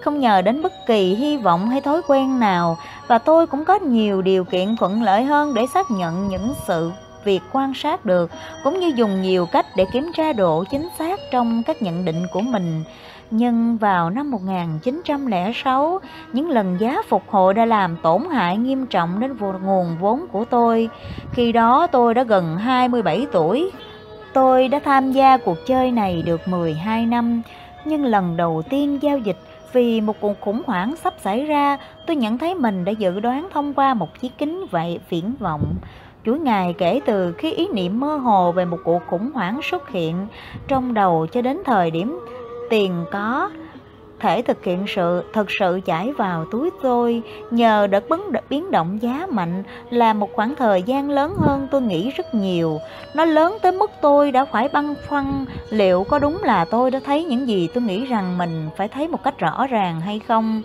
không nhờ đến bất kỳ hy vọng hay thói quen nào, và tôi cũng có nhiều điều kiện thuận lợi hơn để xác nhận những sự việc quan sát được, cũng như dùng nhiều cách để kiểm tra độ chính xác trong các nhận định của mình. Nhưng vào năm 1906, những lần giá phục hồi đã làm tổn hại nghiêm trọng đến nguồn vốn của tôi. Khi đó tôi đã gần 27 tuổi. Tôi đã tham gia cuộc chơi này được 12 năm, nhưng lần đầu tiên giao dịch vì một cuộc khủng hoảng sắp xảy ra, tôi nhận thấy mình đã dự đoán thông qua một chiếc kính viễn vọng. Chuỗi ngày kể từ khi ý niệm mơ hồ về một cuộc khủng hoảng xuất hiện trong đầu cho đến thời điểm tiền có thể thực sự chảy vào túi tôi nhờ đợt biến động giá mạnh là một khoảng thời gian lớn hơn tôi nghĩ rất nhiều. Nó lớn tới mức tôi đã phải băn khoăn liệu có đúng là tôi đã thấy những gì tôi nghĩ rằng mình phải thấy một cách rõ ràng hay không.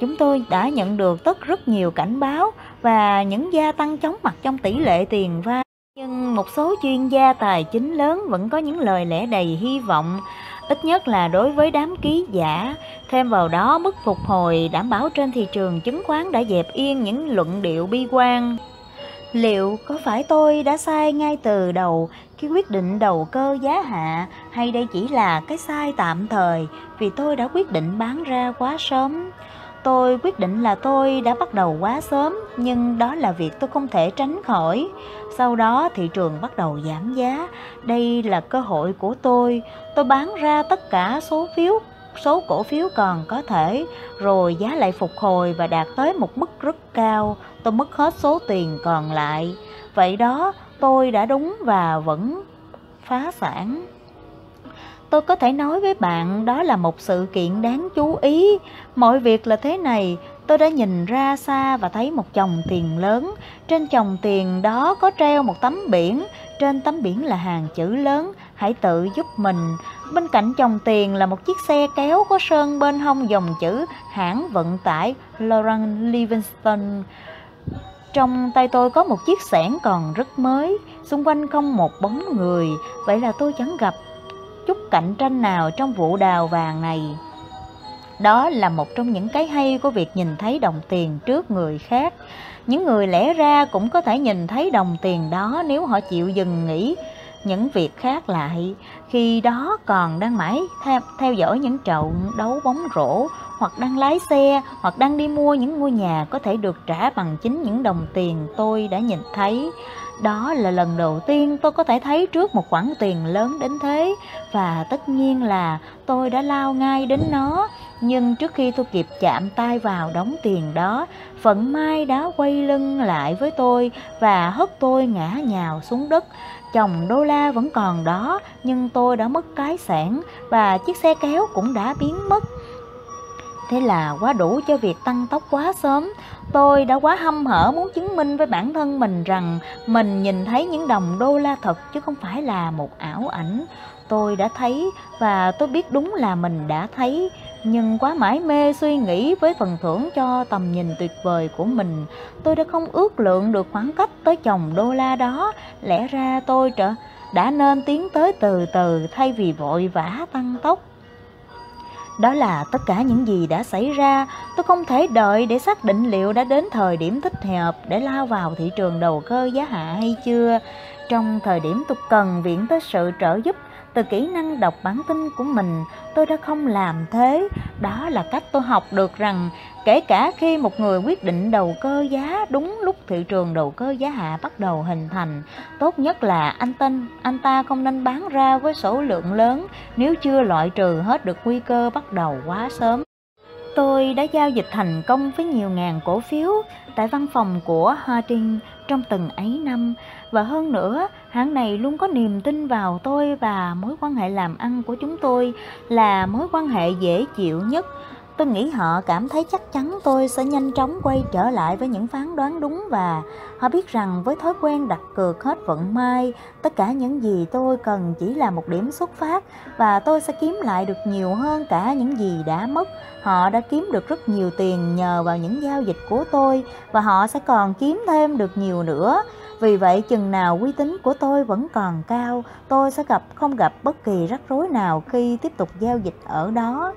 Chúng tôi đã nhận được rất nhiều cảnh báo và những gia tăng chóng mặt trong tỷ lệ tiền vay, nhưng một số chuyên gia tài chính lớn vẫn có những lời lẽ đầy hy vọng, ít nhất là đối với đám ký giả. Thêm vào đó, mức phục hồi đảm bảo trên thị trường chứng khoán đã dẹp yên những luận điệu bi quan. Liệu có phải tôi đã sai ngay từ đầu khi quyết định đầu cơ giá hạ, hay đây chỉ là cái sai tạm thời vì tôi đã quyết định bán ra quá sớm? Tôi quyết định là tôi đã bắt đầu quá sớm, nhưng đó là việc tôi không thể tránh khỏi. Sau đó thị trường bắt đầu giảm giá. Đây là cơ hội của tôi. Tôi bán ra tất cả số cổ phiếu còn có thể, rồi giá lại phục hồi và đạt tới một mức rất cao. Tôi mất hết số tiền còn lại. Vậy đó, tôi đã đúng và vẫn phá sản. Tôi có thể nói với bạn đó là một sự kiện đáng chú ý. Mọi việc là thế này, tôi đã nhìn ra xa và thấy một chồng tiền lớn. Trên chồng tiền đó có treo một tấm biển, trên tấm biển là hàng chữ lớn: hãy tự giúp mình. Bên cạnh chồng tiền là một chiếc xe kéo có sơn bên hông dòng chữ hãng vận tải Lawrence Livingston. Trong tay tôi có một chiếc xẻng còn rất mới, xung quanh không một bóng người, vậy là tôi chẳng gặp chút cạnh tranh nào trong vụ đào vàng này. Đó là một trong những cái hay của việc nhìn thấy đồng tiền trước người khác. Những người lẽ ra cũng có thể nhìn thấy đồng tiền đó nếu họ chịu dừng nghĩ những việc khác lại, khi đó còn đang mãi theo dõi những trận đấu bóng rổ, hoặc đang lái xe, hoặc đang đi mua những ngôi nhà có thể được trả bằng chính những đồng tiền tôi đã nhìn thấy. Đó là lần đầu tiên tôi có thể thấy trước một khoản tiền lớn đến thế, và tất nhiên là tôi đã lao ngay đến nó. Nhưng trước khi tôi kịp chạm tay vào đống tiền đó, Phận Mai đã quay lưng lại với tôi và hất tôi ngã nhào xuống đất. Chồng đô la vẫn còn đó, nhưng tôi đã mất cái xẻng và chiếc xe kéo cũng đã biến mất. Thế là quá đủ cho việc tăng tốc quá sớm. Tôi đã quá hăm hở muốn chứng minh với bản thân mình rằng mình nhìn thấy những đồng đô la thật chứ không phải là một ảo ảnh. Tôi đã thấy và tôi biết đúng là mình đã thấy, nhưng quá mải mê suy nghĩ với phần thưởng cho tầm nhìn tuyệt vời của mình, tôi đã không ước lượng được khoảng cách tới chồng đô la đó. Lẽ ra tôi đã nên tiến tới từ từ thay vì vội vã tăng tốc. Đó là tất cả những gì đã xảy ra. Tôi không thể đợi để xác định liệu đã đến thời điểm thích hợp để lao vào thị trường đầu cơ giá hạ hay chưa. Trong thời điểm tôi cần viện tới sự trợ giúp từ kỹ năng đọc bản tin của mình, tôi đã không làm thế. Đó là cách tôi học được rằng kể cả khi một người quyết định đầu cơ giá đúng lúc thị trường đầu cơ giá hạ bắt đầu hình thành, tốt nhất là anh ta không nên bán ra với số lượng lớn nếu chưa loại trừ hết được nguy cơ bắt đầu quá sớm. Tôi đã giao dịch thành công với nhiều ngàn cổ phiếu tại văn phòng của Harding trong từng ấy năm, và hơn nữa, hãng này luôn có niềm tin vào tôi, và mối quan hệ làm ăn của chúng tôi là mối quan hệ dễ chịu nhất. Tôi nghĩ họ cảm thấy chắc chắn tôi sẽ nhanh chóng quay trở lại với những phán đoán đúng, và họ biết rằng với thói quen đặt cược hết vận may, tất cả những gì tôi cần chỉ là một điểm xuất phát và tôi sẽ kiếm lại được nhiều hơn cả những gì đã mất. Họ đã kiếm được rất nhiều tiền nhờ vào những giao dịch của tôi, và họ sẽ còn kiếm thêm được nhiều nữa. Vì vậy, chừng nào uy tín của tôi vẫn còn cao, tôi sẽ không gặp bất kỳ rắc rối nào khi tiếp tục giao dịch ở đó.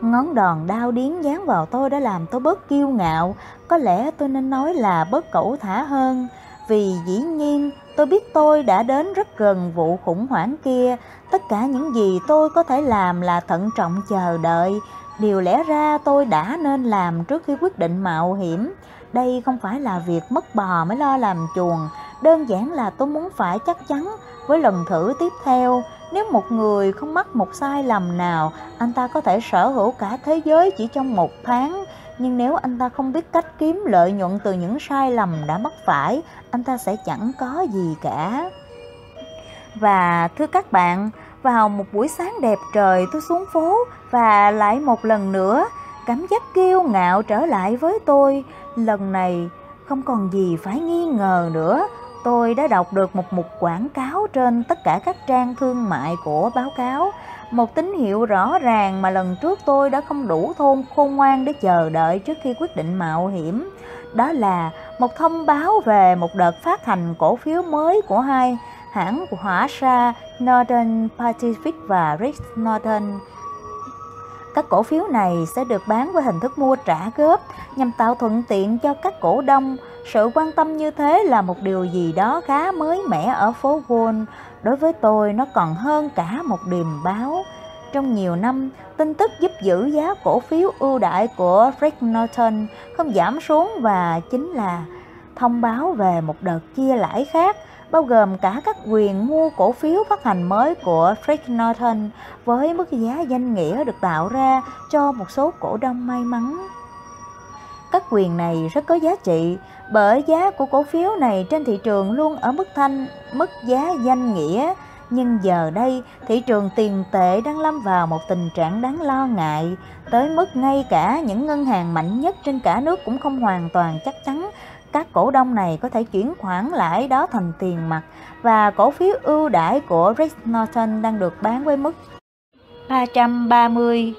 Ngón đòn đao điếng giáng vào tôi đã làm tôi bớt kiêu ngạo, có lẽ tôi nên nói là bớt cẩu thả hơn, vì dĩ nhiên tôi biết tôi đã đến rất gần vụ khủng hoảng kia. Tất cả những gì tôi có thể làm là thận trọng chờ đợi, điều lẽ ra tôi đã nên làm trước khi quyết định mạo hiểm. Đây không phải là việc mất bò mới lo làm chuồng, đơn giản là tôi muốn phải chắc chắn với lần thử tiếp theo. Nếu một người không mắc một sai lầm nào, anh ta có thể sở hữu cả thế giới chỉ trong một tháng. Nhưng nếu anh ta không biết cách kiếm lợi nhuận từ những sai lầm đã mắc phải, anh ta sẽ chẳng có gì cả. Và thưa các bạn, vào một buổi sáng đẹp trời, tôi xuống phố và lại một lần nữa, cảm giác kiêu ngạo trở lại với tôi. Lần này không còn gì phải nghi ngờ nữa. Tôi đã đọc được một mục quảng cáo trên tất cả các trang thương mại của báo cáo, một tín hiệu rõ ràng mà lần trước tôi đã không đủ khôn ngoan để chờ đợi trước khi quyết định mạo hiểm. Đó là một thông báo về một đợt phát hành cổ phiếu mới của hai hãng hỏa xa Northern Pacific và Rick Norton. Các cổ phiếu này sẽ được bán với hình thức mua trả góp nhằm tạo thuận tiện cho các cổ đông. Sự quan tâm như thế là một điều gì đó khá mới mẻ ở phố Wall. Đối với tôi, nó còn hơn cả một điềm báo. Trong nhiều năm, tin tức giúp giữ giá cổ phiếu ưu đãi của Rick Norton không giảm xuống, và chính là thông báo về một đợt chia lãi khác, bao gồm cả các quyền mua cổ phiếu phát hành mới của Frank Norton với mức giá danh nghĩa được tạo ra cho một số cổ đông may mắn. Các quyền này rất có giá trị bởi giá của cổ phiếu này trên thị trường luôn ở mức giá danh nghĩa. Nhưng giờ đây, thị trường tiền tệ đang lâm vào một tình trạng đáng lo ngại, tới mức ngay cả những ngân hàng mạnh nhất trên cả nước cũng không hoàn toàn chắc chắn các cổ đông này có thể chuyển khoản lãi đó thành tiền mặt, và cổ phiếu ưu đãi của Rick Norton đang được bán với mức 330.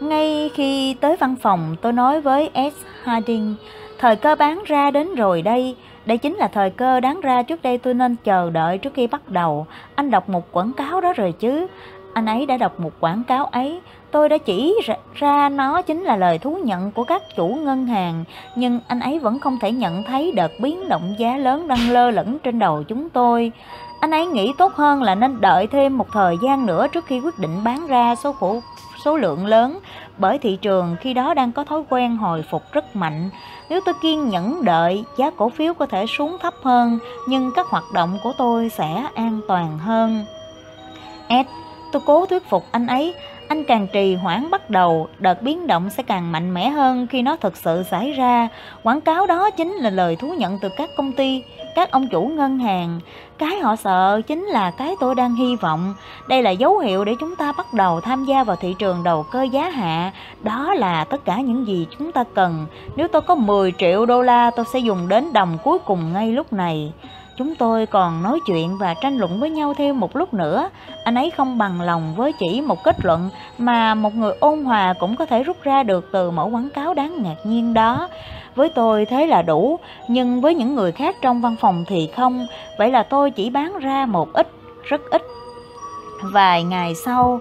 Ngay khi tới văn phòng, tôi nói với S. Harding Thời cơ bán ra đến rồi đây. Đây chính là thời cơ đáng ra trước đây tôi nên chờ đợi trước khi bắt đầu. Anh đọc một quảng cáo đó rồi chứ? Anh ấy đã đọc một quảng cáo ấy. Tôi đã chỉ ra nó chính là lời thú nhận của các chủ ngân hàng. Nhưng anh ấy vẫn không thể nhận thấy đợt biến động giá lớn đang lơ lửng trên đầu chúng tôi. Anh ấy nghĩ tốt hơn là nên đợi thêm một thời gian nữa trước khi quyết định bán ra số lượng lớn, bởi thị trường khi đó đang có thói quen hồi phục rất mạnh. Nếu tôi kiên nhẫn đợi, giá cổ phiếu có thể xuống thấp hơn, nhưng các hoạt động của tôi sẽ an toàn hơn. Ed, tôi cố thuyết phục anh ấy. Anh càng trì hoãn bắt đầu, đợt biến động sẽ càng mạnh mẽ hơn khi nó thực sự xảy ra. Quảng cáo đó chính là lời thú nhận từ các công ty, các ông chủ ngân hàng. Cái họ sợ chính là cái tôi đang hy vọng. Đây là dấu hiệu để chúng ta bắt đầu tham gia vào thị trường đầu cơ giá hạ. Đó là tất cả những gì chúng ta cần. Nếu tôi có 10 triệu đô la, tôi sẽ dùng đến đồng cuối cùng ngay lúc này. Chúng tôi còn nói chuyện và tranh luận với nhau thêm một lúc nữa. Anh ấy không bằng lòng với chỉ một kết luận mà một người ôn hòa cũng có thể rút ra được từ mẫu quảng cáo đáng ngạc nhiên đó. Với tôi thế là đủ, nhưng với những người khác trong văn phòng thì không. Vậy là tôi chỉ bán ra một ít, rất ít. Vài ngày sau,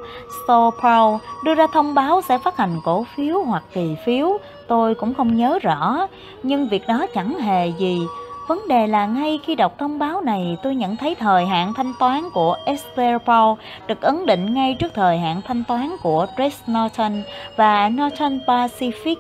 St. Paul đưa ra thông báo sẽ phát hành cổ phiếu hoặc kỳ phiếu. Tôi cũng không nhớ rõ, nhưng việc đó chẳng hề gì. Vấn đề là ngay khi đọc thông báo này, tôi nhận thấy thời hạn thanh toán của Esther Paul được ấn định ngay trước thời hạn thanh toán của Rick Norton và Northern Pacific.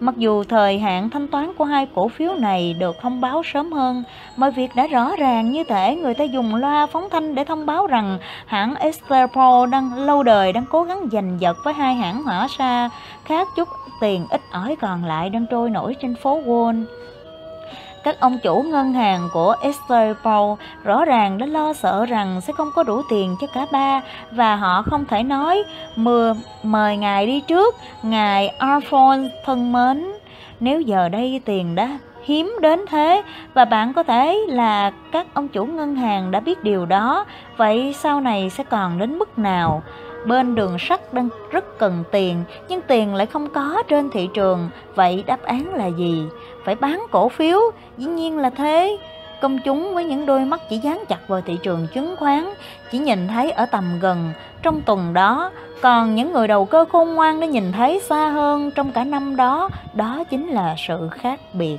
Mặc dù thời hạn thanh toán của hai cổ phiếu này được thông báo sớm hơn, mọi việc đã rõ ràng như thể người ta dùng loa phóng thanh để thông báo rằng hãng Esther Paul đang lâu đời đang cố gắng giành giật với hai hãng hỏa xa khác chút tiền ít ỏi còn lại đang trôi nổi trên phố Wall. Các ông chủ ngân hàng của Esther Paul rõ ràng đã lo sợ rằng sẽ không có đủ tiền cho cả ba, và họ không thể nói mời ngài đi trước, ngài Alphonse thân mến. Nếu giờ đây tiền đã hiếm đến thế và bạn có thể là các ông chủ ngân hàng đã biết điều đó, vậy sau này sẽ còn đến mức nào? Bên đường sắt đang rất cần tiền, nhưng tiền lại không có trên thị trường. Vậy đáp án là gì? Phải bán cổ phiếu, dĩ nhiên là thế. Công chúng với những đôi mắt chỉ dán chặt vào thị trường chứng khoán, chỉ nhìn thấy ở tầm gần trong tuần đó. Còn những người đầu cơ khôn ngoan đã nhìn thấy xa hơn trong cả năm đó. Đó chính là sự khác biệt.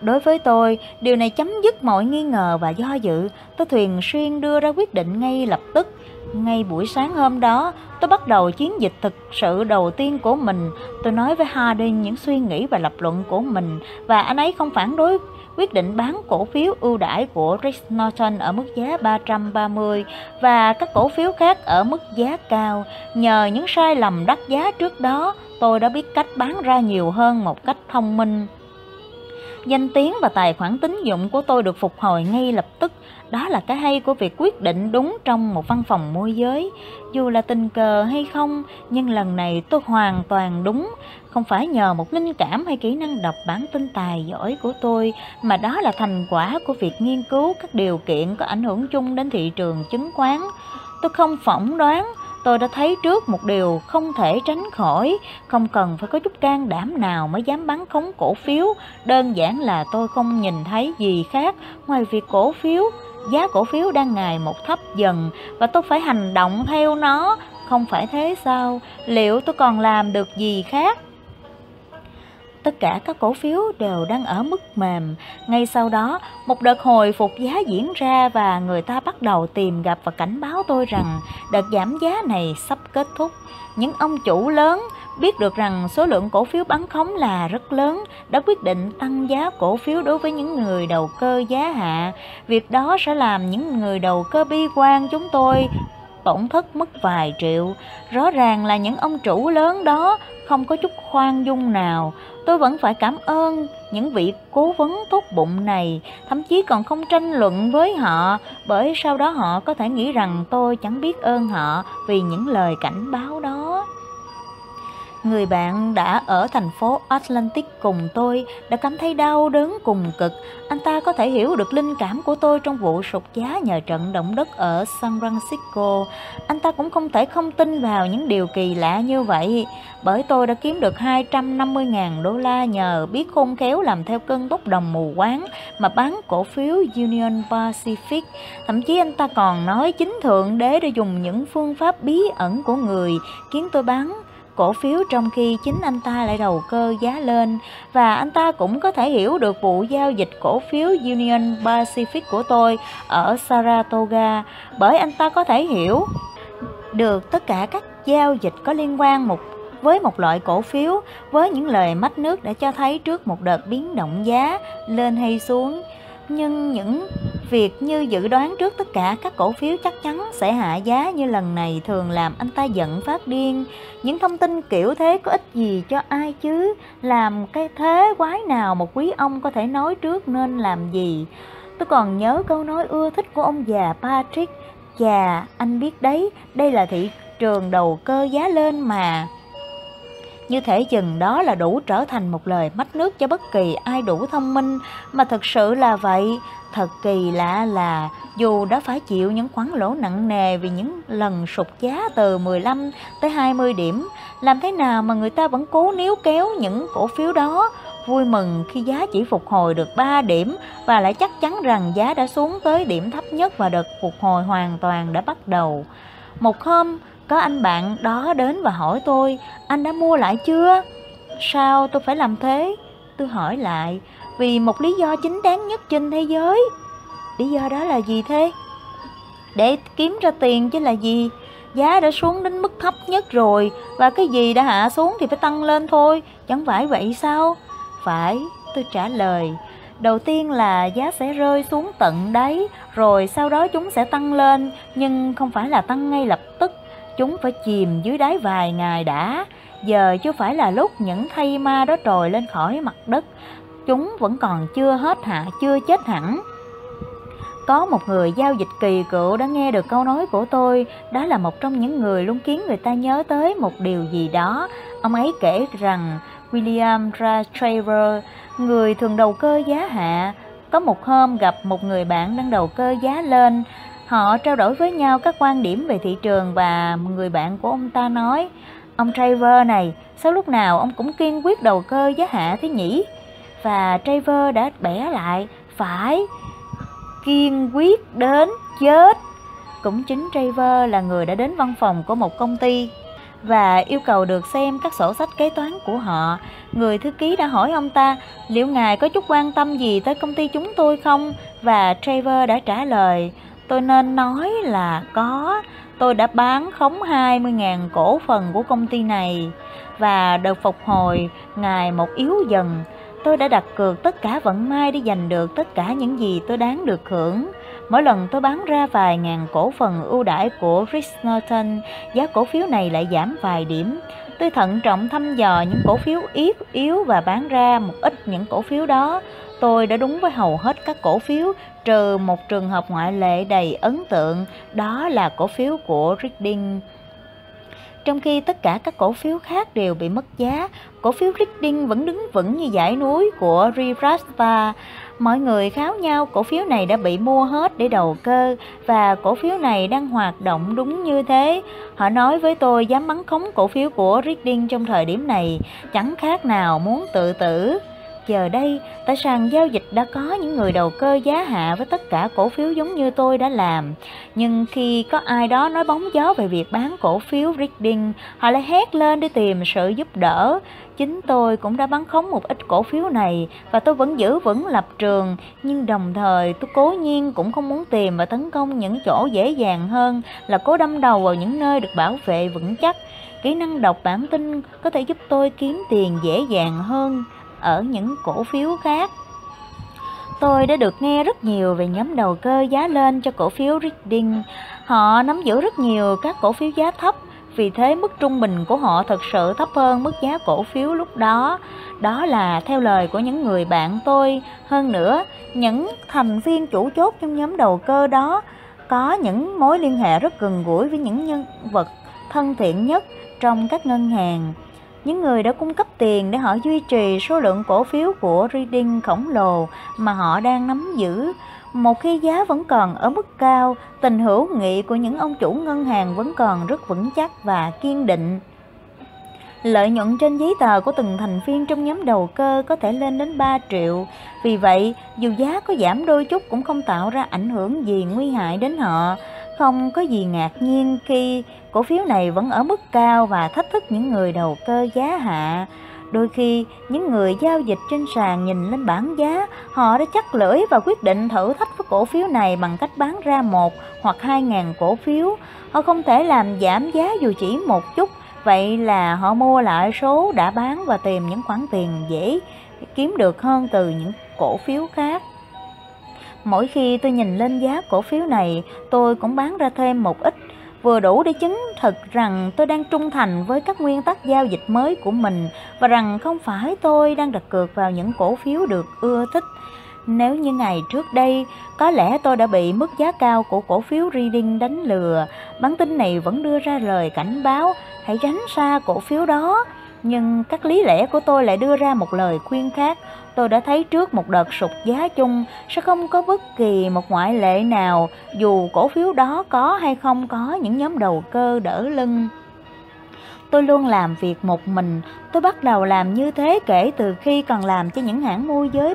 Đối với tôi, điều này chấm dứt mọi nghi ngờ và do dự. Tôi thường xuyên đưa ra quyết định ngay lập tức. Ngay buổi sáng hôm đó, tôi bắt đầu chiến dịch thực sự đầu tiên của mình. Tôi nói với Harding những suy nghĩ và lập luận của mình, và anh ấy không phản đối quyết định bán cổ phiếu ưu đãi của Rick Norton ở mức giá 330 và các cổ phiếu khác ở mức giá cao. Nhờ những sai lầm đắt giá trước đó, tôi đã biết cách bán ra nhiều hơn một cách thông minh. Danh tiếng và tài khoản tín dụng của tôi được phục hồi ngay lập tức. Đó là cái hay của việc quyết định đúng trong một văn phòng môi giới. Dù là tình cờ hay không, nhưng lần này tôi hoàn toàn đúng. Không phải nhờ một linh cảm hay kỹ năng đọc bản tin tài giỏi của tôi, mà đó là thành quả của việc nghiên cứu các điều kiện có ảnh hưởng chung đến thị trường chứng khoán. Tôi không phỏng đoán. Tôi đã thấy trước một điều không thể tránh khỏi, không cần phải có chút can đảm nào mới dám bán khống cổ phiếu. Đơn giản là tôi không nhìn thấy gì khác ngoài việc cổ phiếu, giá cổ phiếu đang ngày một thấp dần và tôi phải hành động theo nó. Không phải thế sao? Liệu tôi còn làm được gì khác? Tất cả các cổ phiếu đều đang ở mức mềm. Ngay sau đó, một đợt hồi phục giá diễn ra và người ta bắt đầu tìm gặp và cảnh báo tôi rằng đợt giảm giá này sắp kết thúc. Những ông chủ lớn biết được rằng số lượng cổ phiếu bán khống là rất lớn đã quyết định tăng giá cổ phiếu đối với những người đầu cơ giá hạ. Việc đó sẽ làm những người đầu cơ bi quan chúng tôi tổn thất mất vài triệu. Rõ ràng là những ông chủ lớn đó không có chút khoan dung nào. Tôi vẫn phải cảm ơn những vị cố vấn tốt bụng này, thậm chí còn không tranh luận với họ, bởi sau đó họ có thể nghĩ rằng tôi chẳng biết ơn họ vì những lời cảnh báo đó. Người bạn đã ở thành phố Atlantic cùng tôi đã cảm thấy đau đớn cùng cực. Anh ta có thể hiểu được linh cảm của tôi trong vụ sụt giá nhờ trận động đất ở San Francisco. Anh ta cũng không thể không tin vào những điều kỳ lạ như vậy. Bởi tôi đã kiếm được 250.000 đô la nhờ biết khôn khéo làm theo cơn bốc đồng mù quáng mà bán cổ phiếu Union Pacific. Thậm chí anh ta còn nói chính Thượng Đế đã dùng những phương pháp bí ẩn của người khiến tôi bán cổ phiếu trong khi chính anh ta lại đầu cơ giá lên. Và anh ta cũng có thể hiểu được vụ giao dịch cổ phiếu Union Pacific của tôi ở Saratoga, bởi anh ta có thể hiểu được tất cả các giao dịch có liên quan với một loại cổ phiếu, với những lời mách nước đã cho thấy trước một đợt biến động giá lên hay xuống. Nhưng những việc như dự đoán trước tất cả các cổ phiếu chắc chắn sẽ hạ giá như lần này thường làm anh ta giận phát điên. Những thông tin kiểu thế có ích gì cho ai chứ? Làm cái thế quái nào một quý ông có thể nói trước nên làm gì? Tôi còn nhớ câu nói ưa thích của ông già Patrick: "Chà, anh biết đấy, đây là thị trường đầu cơ giá lên mà." Như thể chừng đó là đủ trở thành một lời mách nước cho bất kỳ ai đủ thông minh, mà thực sự là vậy. Thật kỳ lạ là dù đã phải chịu những khoản lỗ nặng nề vì những lần sụt giá từ 15 tới 20 điểm, làm thế nào mà người ta vẫn cố níu kéo những cổ phiếu đó, vui mừng khi giá chỉ phục hồi được 3 điểm và lại chắc chắn rằng giá đã xuống tới điểm thấp nhất và đợt phục hồi hoàn toàn đã bắt đầu. Một hôm, có anh bạn đó đến và hỏi tôi: "Anh đã mua lại chưa?" "Sao tôi phải làm thế?" tôi hỏi lại. "Vì một lý do chính đáng nhất trên thế giới." "Lý do đó là gì thế?" "Để kiếm ra tiền chứ là gì. Giá đã xuống đến mức thấp nhất rồi, và cái gì đã hạ xuống thì phải tăng lên thôi, chẳng phải vậy sao?" "Phải," tôi trả lời. "Đầu tiên là giá sẽ rơi xuống tận đáy, rồi sau đó chúng sẽ tăng lên, nhưng không phải là tăng ngay lập tức. Chúng phải chìm dưới đáy vài ngày đã. Giờ chưa phải là lúc những thây ma đó trồi lên khỏi mặt đất. Chúng vẫn còn chưa chết hẳn." Có một người giao dịch kỳ cựu đã nghe được câu nói của tôi. Đó là một trong những người luôn khiến người ta nhớ tới một điều gì đó. Ông ấy kể rằng William R. Traver, người thường đầu cơ giá hạ, có một hôm gặp một người bạn đang đầu cơ giá lên. Họ trao đổi với nhau các quan điểm về thị trường, và người bạn của ông ta nói: "Ông Traver này, sao lúc nào ông cũng kiên quyết đầu cơ giá hạ thế nhỉ?" Và Traver đã bẻ lại: "Phải, kiên quyết đến chết." Cũng chính Traver là người đã đến văn phòng của một công ty và yêu cầu được xem các sổ sách kế toán của họ. Người thư ký đã hỏi ông ta: "Liệu ngài có chút quan tâm gì tới công ty chúng tôi không?" Và Traver đã trả lời: "Tôi nên nói là có. Tôi đã bán khống 20.000 cổ phần của công ty này, và đợt phục hồi ngày một yếu dần. Tôi đã đặt cược tất cả vận may để giành được tất cả những gì tôi đáng được hưởng. Mỗi lần tôi bán ra vài ngàn cổ phần ưu đãi của Rick Norton, giá cổ phiếu này lại giảm vài điểm. Tôi thận trọng thăm dò những cổ phiếu yếu và bán ra một ít những cổ phiếu đó. Tôi đã đúng với hầu hết các cổ phiếu, trừ một trường hợp ngoại lệ đầy ấn tượng, đó là cổ phiếu của Reading. Trong khi tất cả các cổ phiếu khác đều bị mất giá, cổ phiếu Reading vẫn đứng vững như dãy núi của Rihrasva. Mọi người kháo nhau cổ phiếu này đã bị mua hết để đầu cơ, và cổ phiếu này đang hoạt động đúng như thế. Họ nói với tôi dám bán khống cổ phiếu của Reading trong thời điểm này, chẳng khác nào muốn tự tử. Giờ đây, tại sàn giao dịch đã có những người đầu cơ giá hạ với tất cả cổ phiếu giống như tôi đã làm. Nhưng khi có ai đó nói bóng gió về việc bán cổ phiếu Reading, họ lại hét lên để tìm sự giúp đỡ. Chính tôi cũng đã bán khống một ít cổ phiếu này, và tôi vẫn giữ vững lập trường. Nhưng đồng thời, tôi cố nhiên cũng không muốn tìm và tấn công những chỗ dễ dàng hơn là cố đâm đầu vào những nơi được bảo vệ vững chắc. Kỹ năng đọc bản tin có thể giúp tôi kiếm tiền dễ dàng hơn ở những cổ phiếu khác. Tôi đã được nghe rất nhiều về nhóm đầu cơ giá lên cho cổ phiếu Reading. Họ nắm giữ rất nhiều các cổ phiếu giá thấp, vì thế mức trung bình của họ thực sự thấp hơn mức giá cổ phiếu lúc đó. Đó là theo lời của những người bạn tôi. Hơn nữa, những thành viên chủ chốt trong nhóm đầu cơ đó có những mối liên hệ rất gần gũi với những nhân vật thân thiện nhất trong các ngân hàng. những người đã cung cấp tiền để họ duy trì số lượng cổ phiếu của Reading khổng lồ mà họ đang nắm giữ. Một khi giá vẫn còn ở mức cao, tình hữu nghị của những ông chủ ngân hàng vẫn còn rất vững chắc và kiên định. Lợi nhuận trên giấy tờ của từng thành viên trong nhóm đầu cơ có thể lên đến 3 triệu. Vì vậy, dù giá có giảm đôi chút cũng không tạo ra ảnh hưởng gì nguy hại đến họ. Không có gì ngạc nhiên khi cổ phiếu này vẫn ở mức cao và thách thức những người đầu cơ giá hạ. Đôi khi, những người giao dịch trên sàn nhìn lên bảng giá, họ đã chắc lưỡi và quyết định thử thách với cổ phiếu này bằng cách bán ra 1 hoặc 2.000 cổ phiếu. Họ không thể làm giảm giá dù chỉ một chút, vậy là họ mua lại số đã bán và tìm những khoản tiền dễ kiếm được hơn từ những cổ phiếu khác. Mỗi khi tôi nhìn lên giá cổ phiếu này, tôi cũng bán ra thêm một ít, vừa đủ để chứng thực rằng tôi đang trung thành với các nguyên tắc giao dịch mới của mình và rằng không phải tôi đang đặt cược vào những cổ phiếu được ưa thích. Nếu như ngày trước đây, có lẽ tôi đã bị mức giá cao của cổ phiếu Reading đánh lừa. Bản tin này vẫn đưa ra lời cảnh báo, hãy tránh xa cổ phiếu đó. Nhưng các lý lẽ của tôi lại đưa ra một lời khuyên khác. Tôi đã thấy trước một đợt sụt giá chung sẽ không có bất kỳ một ngoại lệ nào, dù cổ phiếu đó có hay không có những nhóm đầu cơ đỡ lưng. Tôi luôn làm việc một mình. Tôi bắt đầu làm như thế kể từ khi còn làm cho những hãng môi giới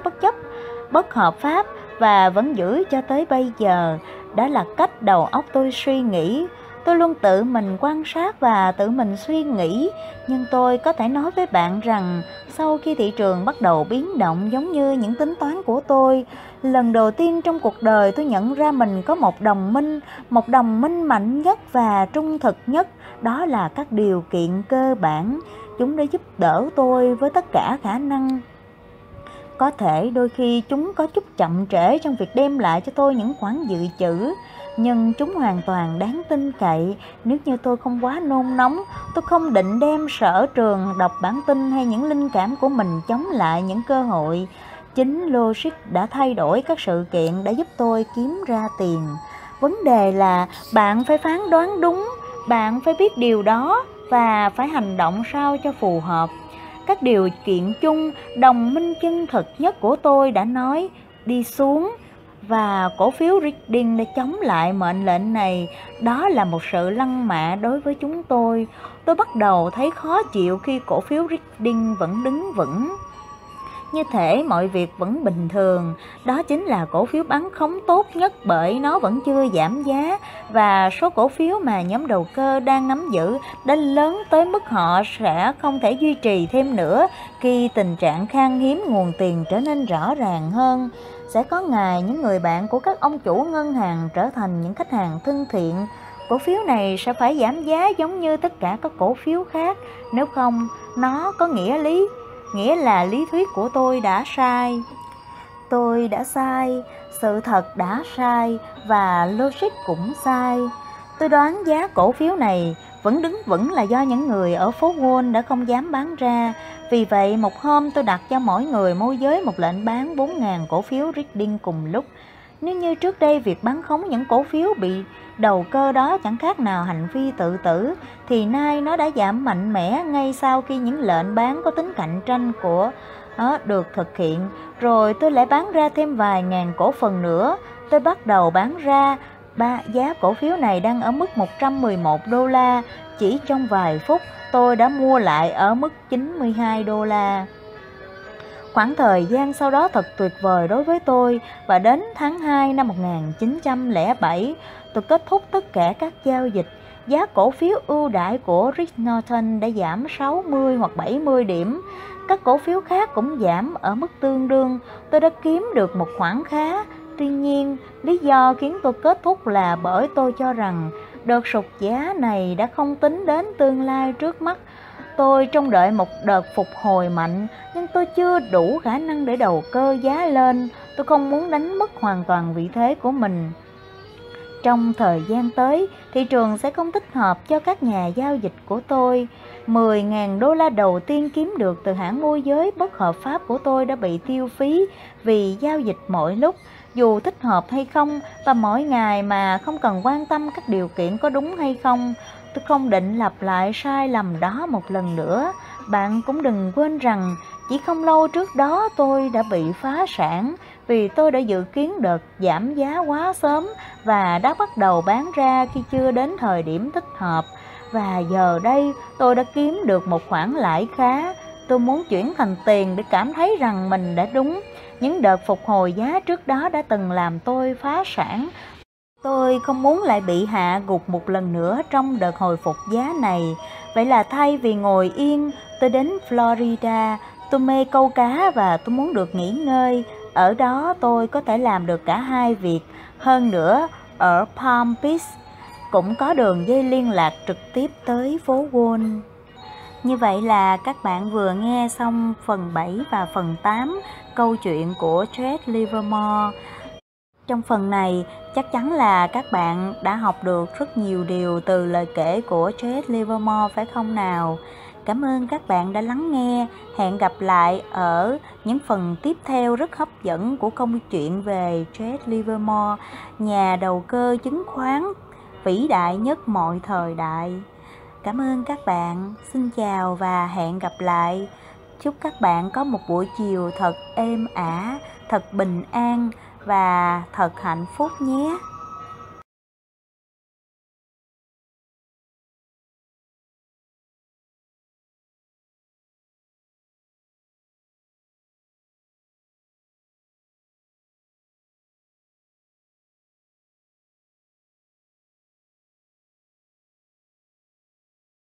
bất hợp pháp và vẫn giữ cho tới bây giờ. Đó là cách đầu óc tôi suy nghĩ. Tôi luôn tự mình quan sát và tự mình suy nghĩ, nhưng tôi có thể nói với bạn rằng sau khi thị trường bắt đầu biến động giống như những tính toán của tôi, lần đầu tiên trong cuộc đời tôi nhận ra mình có một đồng minh mạnh nhất và trung thực nhất, đó là các điều kiện cơ bản. Chúng đã giúp đỡ tôi với tất cả khả năng. Có thể đôi khi chúng có chút chậm trễ trong việc đem lại cho tôi những khoản dự trữ, nhưng chúng hoàn toàn đáng tin cậy. Nếu như tôi không quá nôn nóng, tôi không định đem sở trường đọc bản tin hay những linh cảm của mình chống lại những cơ hội. Chính logic đã thay đổi các sự kiện đã giúp tôi kiếm ra tiền. Vấn đề là bạn phải phán đoán đúng, bạn phải biết điều đó và phải hành động sao cho phù hợp. Các điều kiện chung, đồng minh chân thực nhất của tôi đã nói đi xuống, và cổ phiếu Reading đã chống lại mệnh lệnh này. Đó là một sự lăng mạ đối với chúng tôi. Tôi bắt đầu thấy khó chịu khi cổ phiếu Reading vẫn đứng vững, như thể mọi việc vẫn bình thường. Đó chính là cổ phiếu bán khống tốt nhất bởi nó vẫn chưa giảm giá, và số cổ phiếu mà nhóm đầu cơ đang nắm giữ đã lớn tới mức họ sẽ không thể duy trì thêm nữa khi tình trạng khan hiếm nguồn tiền trở nên rõ ràng hơn. Sẽ có ngày những người bạn của các ông chủ ngân hàng trở thành những khách hàng thân thiện. Cổ phiếu này sẽ phải giảm giá giống như tất cả các cổ phiếu khác, nếu không nó có nghĩa là lý thuyết của tôi đã sai. Tôi đã sai, sự thật đã sai và logic cũng sai. Tôi đoán giá cổ phiếu này vẫn đứng vững là do những người ở phố Wall đã không dám bán ra. Vì vậy, một hôm tôi đặt cho mỗi người môi giới một lệnh bán 4.000 cổ phiếu Reading cùng lúc. Nếu như trước đây việc bán khống những cổ phiếu bị đầu cơ đó chẳng khác nào hành vi tự tử, thì nay nó đã giảm mạnh mẽ ngay sau khi những lệnh bán có tính cạnh tranh của nó được thực hiện. Rồi tôi lại bán ra thêm vài ngàn cổ phần nữa. Tôi bắt đầu bán ra. Giá cổ phiếu này đang ở mức $111. Chỉ trong vài phút, tôi đã mua lại ở mức $92. Khoảng thời gian sau đó thật tuyệt vời đối với tôi, và đến tháng 2 năm 1907, tôi kết thúc tất cả các giao dịch. Giá cổ phiếu ưu đãi của Rick Norton đã giảm 60 hoặc 70 điểm. Các cổ phiếu khác cũng giảm ở mức tương đương. Tôi đã kiếm được một khoản khá. Tuy nhiên, lý do khiến tôi kết thúc là bởi tôi cho rằng đợt sụt giá này đã không tính đến tương lai trước mắt. Tôi trông đợi một đợt phục hồi mạnh, nhưng tôi chưa đủ khả năng để đầu cơ giá lên. Tôi không muốn đánh mất hoàn toàn vị thế của mình. Trong thời gian tới, thị trường sẽ không thích hợp cho các nhà giao dịch của tôi. $10.000 đầu tiên kiếm được từ hãng môi giới bất hợp pháp của tôi đã bị tiêu phí vì giao dịch mỗi lúc, dù thích hợp hay không, và mỗi ngày mà không cần quan tâm các điều kiện có đúng hay không. Tôi không định lặp lại sai lầm đó một lần nữa. Bạn cũng đừng quên rằng chỉ không lâu trước đó tôi đã bị phá sản vì tôi đã dự kiến đợt giảm giá quá sớm và đã bắt đầu bán ra khi chưa đến thời điểm thích hợp. Và giờ đây tôi đã kiếm được một khoản lãi khá. Tôi muốn chuyển thành tiền để cảm thấy rằng mình đã đúng. Những đợt phục hồi giá trước đó đã từng làm tôi phá sản. Tôi không muốn lại bị hạ gục một lần nữa trong đợt hồi phục giá này. Vậy là thay vì ngồi yên, tôi đến Florida. Tôi mê câu cá và tôi muốn được nghỉ ngơi. Ở đó tôi có thể làm được cả hai việc. Hơn nữa, ở Palm Beach cũng có đường dây liên lạc trực tiếp tới phố Wall. Như vậy là các bạn vừa nghe xong phần 7 và phần 8 câu chuyện của Jesse Livermore. Trong phần này, chắc chắn là các bạn đã học được rất nhiều điều từ lời kể của Jesse Livermore, phải không nào? Cảm ơn các bạn đã lắng nghe. Hẹn gặp lại ở những phần tiếp theo rất hấp dẫn của câu chuyện về Jesse Livermore, nhà đầu cơ chứng khoán vĩ đại nhất mọi thời đại. Cảm ơn các bạn. Xin chào và hẹn gặp lại. Chúc các bạn có một buổi chiều thật êm ả, thật bình an và thật hạnh phúc nhé.